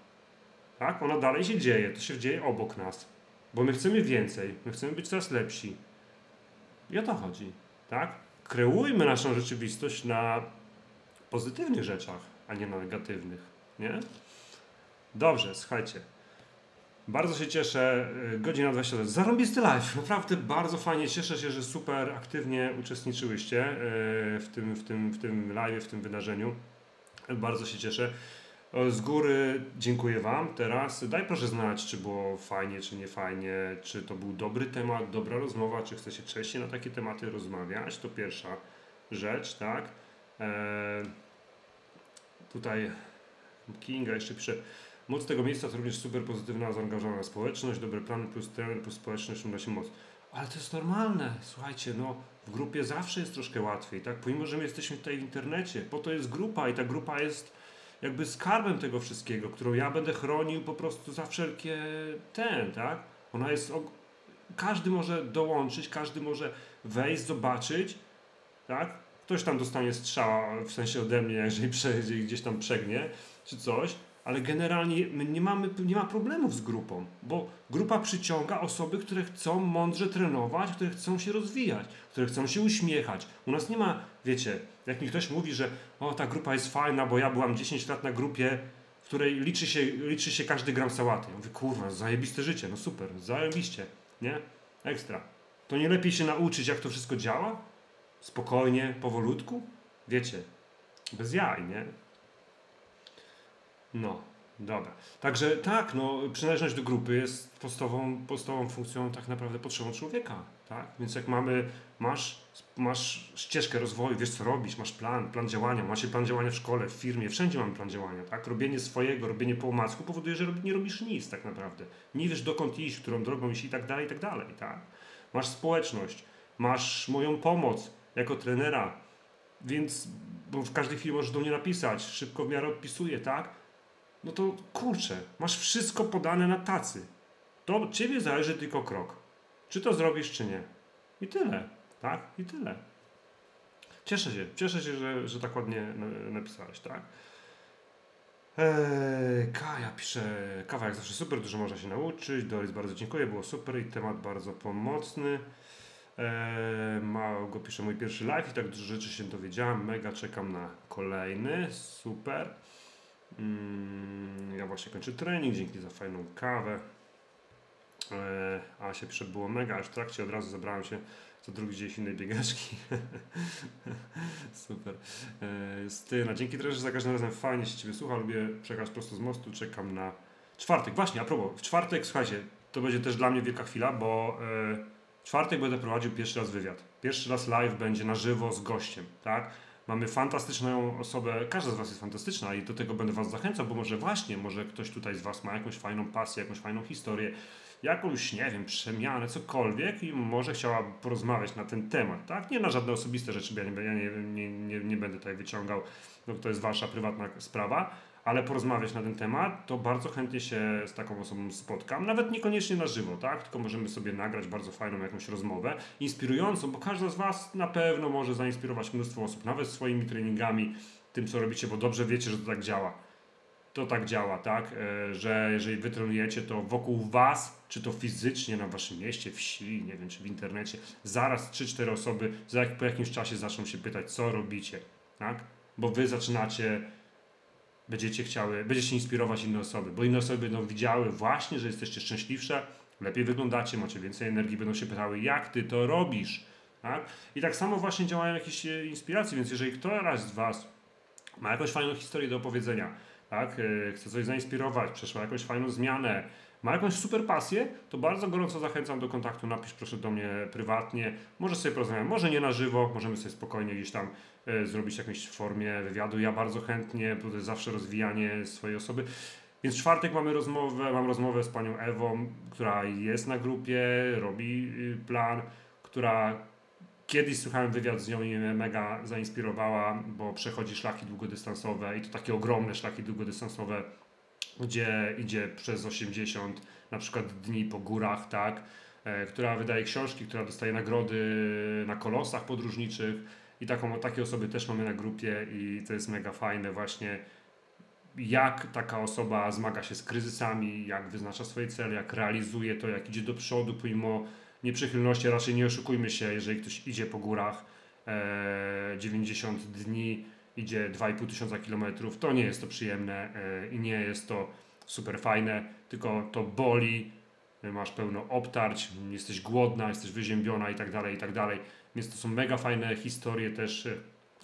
tak? Ona dalej się dzieje, to się dzieje obok nas, bo my chcemy więcej, my chcemy być coraz lepsi. I o to chodzi, tak? Kreujmy naszą rzeczywistość na pozytywnych rzeczach, a nie na negatywnych, nie? Dobrze, słuchajcie. Bardzo się cieszę, godzina 20. Zarąbisty live, naprawdę bardzo fajnie, cieszę się, że super aktywnie uczestniczyłyście w tym live, w tym wydarzeniu. Bardzo się cieszę. Z góry dziękuję wam. Teraz daj proszę znać, czy było fajnie, czy nie fajnie, czy to był dobry temat, dobra rozmowa, czy chcecie częściej na takie tematy rozmawiać, to pierwsza rzecz, tak? Tutaj Kinga jeszcze pisze, moc tego miejsca to również super pozytywna, zaangażowana społeczność, dobre plany plus trener plus społeczność uda się moc. Ale to jest normalne, słuchajcie, no w grupie zawsze jest troszkę łatwiej, tak? Pomimo, że my jesteśmy tutaj w internecie, po to jest grupa i ta grupa jest jakby skarbem tego wszystkiego, którą ja będę chronił po prostu za wszelkie tak? Ona jest, każdy może dołączyć, każdy może wejść, zobaczyć, tak? Ktoś tam dostanie strzała, w sensie ode mnie, jeżeli przejdzie i gdzieś tam przegnie, czy coś, ale generalnie my nie ma problemów z grupą, bo grupa przyciąga osoby, które chcą mądrze trenować, które chcą się rozwijać, które chcą się uśmiechać. U nas nie ma, wiecie, jak mi ktoś mówi, że o, ta grupa jest fajna, bo ja byłam 10 lat na grupie, w której liczy się każdy gram sałaty. Ja mówię, kurwa, zajebiste życie, no super, zajebiście, nie? Ekstra. To nie lepiej się nauczyć, jak to wszystko działa? Spokojnie, powolutku? Wiecie, bez jaj, nie? No, dobra. Także tak, no, przynależność do grupy jest podstawową funkcją, tak naprawdę potrzebą człowieka, tak? Więc jak masz ścieżkę rozwoju, wiesz co robisz, masz plan działania, macie plan działania w szkole, w firmie, wszędzie mamy plan działania, tak? Robienie swojego, robienie po omacku powoduje, że nie robisz nic tak naprawdę. Nie wiesz dokąd iść, którą drogą iść i tak dalej, tak? Masz społeczność, masz moją pomoc jako trenera, więc bo w każdej chwili możesz do mnie napisać, szybko w miarę odpisuję, tak? No to kurczę, masz wszystko podane na tacy. To od ciebie zależy tylko krok. Czy to zrobisz, czy nie. I tyle, tak? I tyle. Cieszę się, że tak ładnie napisałeś, tak? Kaja pisze, kawa jak zawsze super, dużo można się nauczyć. Doris, bardzo dziękuję, było super i temat bardzo pomocny. Małgo pisze, mój pierwszy live i tak dużo rzeczy się dowiedziałem, mega czekam na kolejny, super. Ja właśnie kończę trening, dzięki za fajną kawę. A się pisze, było mega, aż w trakcie od razu zabrałem się za drugi dzień innej biegaczki. Super. Styna, dzięki trenerze, za każdym razem fajnie się ciebie słucha, lubię przekaz prosto z mostu, czekam na czwartek. Właśnie, a propos, w czwartek, słuchajcie, to będzie też dla mnie wielka chwila, bo w czwartek będę prowadził pierwszy raz wywiad. Pierwszy raz live będzie na żywo z gościem, tak? Mamy fantastyczną osobę, każda z was jest fantastyczna i do tego będę was zachęcał, bo może ktoś tutaj z was ma jakąś fajną pasję, jakąś fajną historię, jakąś, nie wiem, przemianę, cokolwiek i może chciała porozmawiać na ten temat, tak? Nie na żadne osobiste rzeczy, bo ja nie będę tutaj wyciągał, no to jest wasza prywatna sprawa, ale porozmawiać na ten temat, to bardzo chętnie się z taką osobą spotkam. Nawet niekoniecznie na żywo, tak? Tylko możemy sobie nagrać bardzo fajną jakąś rozmowę, inspirującą, bo każda z Was na pewno może zainspirować mnóstwo osób, nawet swoimi treningami, tym co robicie, bo dobrze wiecie, że to tak działa. To tak działa, tak? Że jeżeli wy trenujecie, to wokół Was, czy to fizycznie na Waszym mieście, wsi, nie wiem, czy w internecie, zaraz 3-4 osoby po jakimś czasie zaczną się pytać, co robicie, tak? Bo Wy zaczynacie... Będziecie inspirować inne osoby, bo inne osoby będą widziały właśnie, że jesteście szczęśliwsze, lepiej wyglądacie, macie więcej energii, będą się pytały, jak ty to robisz, tak? I tak samo właśnie działają jakieś inspiracje, więc jeżeli ktoś z Was ma jakąś fajną historię do opowiedzenia, tak? Chce coś zainspirować, przeszła jakąś fajną zmianę, ma jakąś super pasję, to bardzo gorąco zachęcam do kontaktu, napisz proszę do mnie prywatnie, może sobie porozmawiamy, może nie na żywo, możemy sobie spokojnie gdzieś tam zrobić w jakiejś formie wywiadu, ja bardzo chętnie, bo to jest zawsze rozwijanie swojej osoby, więc w czwartek mam rozmowę z panią Ewą, która jest na grupie, robi plan, która kiedyś słuchałem wywiad z nią i mnie mega zainspirowała, bo przechodzi szlaki długodystansowe i to takie ogromne szlaki długodystansowe, gdzie idzie przez 80 na przykład dni po górach, tak, która wydaje książki, która dostaje nagrody na kolosach podróżniczych i takie osoby też mamy na grupie i to jest mega fajne właśnie, jak taka osoba zmaga się z kryzysami, jak wyznacza swoje cele, jak realizuje to, jak idzie do przodu pomimo nieprzychylności, raczej nie oszukujmy się, jeżeli ktoś idzie po górach 90 dni, idzie 2500 kilometrów, to nie jest to przyjemne i nie jest to super fajne, tylko to boli, masz pełno obtarć, jesteś głodna, jesteś wyziębiona i tak dalej, więc to są mega fajne historie też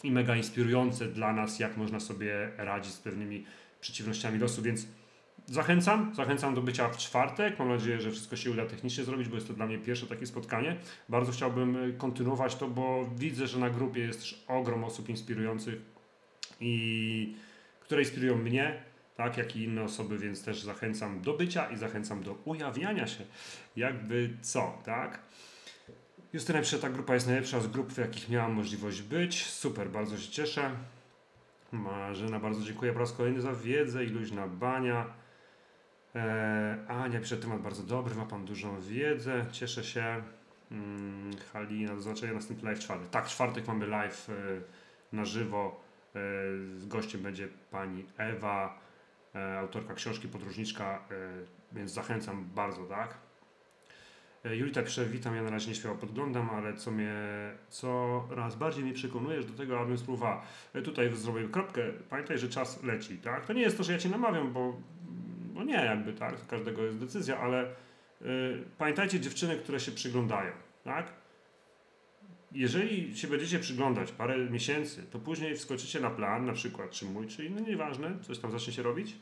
i mega inspirujące dla nas, jak można sobie radzić z pewnymi przeciwnościami losu, więc zachęcam do bycia w czwartek, mam nadzieję, że wszystko się uda technicznie zrobić, bo jest to dla mnie pierwsze takie spotkanie, bardzo chciałbym kontynuować to, bo widzę, że na grupie jest też ogrom osób inspirujących i które inspirują mnie, tak, jak i inne osoby, więc też zachęcam do bycia i zachęcam do ujawniania się, jakby co, tak? Justyna pisze, ta grupa jest najlepsza z grup, w jakich miałam możliwość być, super, bardzo się cieszę. Marzena, bardzo dziękuję po raz kolejny za wiedzę i luźna bania. Ania pisze, temat bardzo dobry, ma Pan dużą wiedzę, cieszę się. Halina, do zobaczenia, następny live czwartek. Tak, czwartek mamy live na żywo. Z gościem będzie pani Ewa, autorka książki, podróżniczka, więc zachęcam bardzo, tak? Julita pisze, witam, ja na razie nie śmiało podglądam, ale co mnie coraz bardziej mnie przekonujesz do tego, abym spróbowała. Tutaj zrobię kropkę, pamiętaj, że czas leci, tak? To nie jest to, że ja cię namawiam, bo nie, jakby, tak? To każdego jest decyzja, ale pamiętajcie, dziewczyny, które się przyglądają, tak? Jeżeli się będziecie przyglądać parę miesięcy, to później wskoczycie na plan, na przykład, czy mój, czy inny, nieważne, coś tam zacznie się robić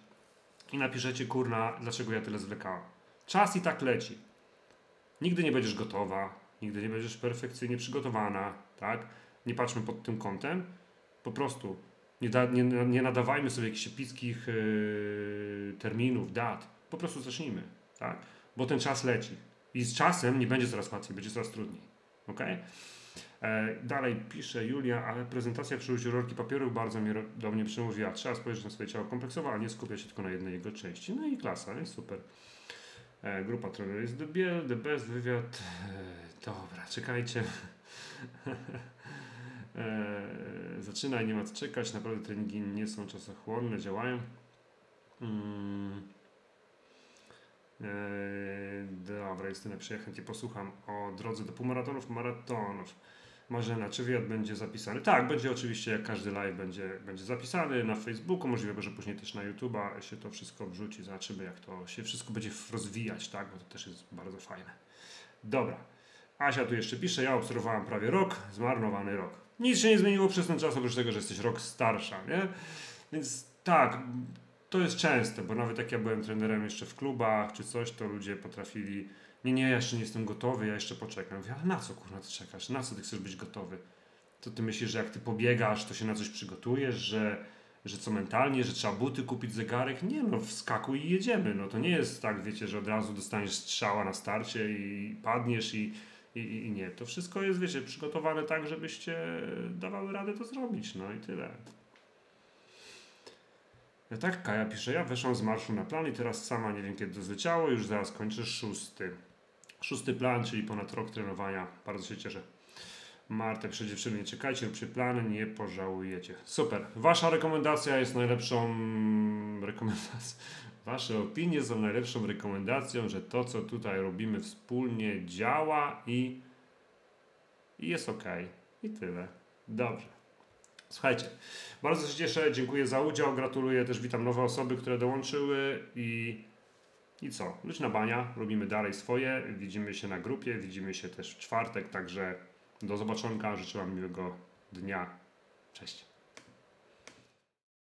i napiszecie, kurna, dlaczego ja tyle zwlekałam. Czas i tak leci. Nigdy nie będziesz gotowa, nigdy nie będziesz perfekcyjnie przygotowana, tak? Nie patrzmy pod tym kątem. Po prostu nie nadawajmy sobie jakichś epickich terminów, dat. Po prostu zacznijmy, tak? Bo ten czas leci. I z czasem nie będzie coraz łatwiej, będzie coraz trudniej. Okej? Dalej pisze Julia, ale prezentacja przy użyciu rurki papieru bardzo do mnie przemówiła. Trzeba spojrzeć na swoje ciało kompleksowo, a nie skupia się tylko na jednej jego części. No i klasa, jest super. Grupa trener jest the best, wywiad. Dobra, czekajcie. Zaczynaj, nie ma co czekać. Naprawdę treningi nie są czasochłonne, działają. Dobra, Justyna, chętnie posłucham o drodze do półmaratonów, maratonów. Marzena, czy wywiad będzie zapisany? Tak, będzie oczywiście, jak każdy live będzie zapisany na Facebooku, możliwe, że później też na YouTube'a się to wszystko wrzuci, zobaczymy jak to się wszystko będzie rozwijać, tak, bo to też jest bardzo fajne. Dobra, Asia tu jeszcze pisze, ja obserwowałam prawie rok, zmarnowany rok. Nic się nie zmieniło przez ten czas, oprócz tego, że jesteś rok starsza, nie? Więc tak... To jest częste, bo nawet jak ja byłem trenerem jeszcze w klubach czy coś, to ludzie potrafili nie, ja jeszcze nie jestem gotowy, ja jeszcze poczekam. Mówię, ale na co kurna ty czekasz? Na co ty chcesz być gotowy? To ty myślisz, że jak ty pobiegasz, to się na coś przygotujesz, że co mentalnie, że trzeba buty kupić, zegarek? Nie no, wskakuj i jedziemy. No to nie jest tak, wiecie, że od razu dostaniesz strzała na starcie i padniesz i nie. To wszystko jest, wiecie, przygotowane tak, żebyście dawały radę to zrobić. No i tyle. Ja tak, Kaja pisze, ja weszłam z marszu na plan i teraz sama nie wiem kiedy to zleciało, już zaraz kończę szósty plan, czyli ponad rok trenowania, bardzo się cieszę. Marta pisze, dziewczyny, nie czekajcie, róbcie plany, nie pożałujecie. Super, wasza rekomendacja jest najlepszą rekomendacją, wasze opinie są najlepszą rekomendacją, że to co tutaj robimy wspólnie działa i jest ok. I tyle. Dobrze. Słuchajcie, bardzo się cieszę, dziękuję za udział, gratuluję, też witam nowe osoby, które dołączyły i co? Luźna bania, robimy dalej swoje, widzimy się na grupie, widzimy się też w czwartek, także do zobaczonka, życzę Wam miłego dnia, cześć.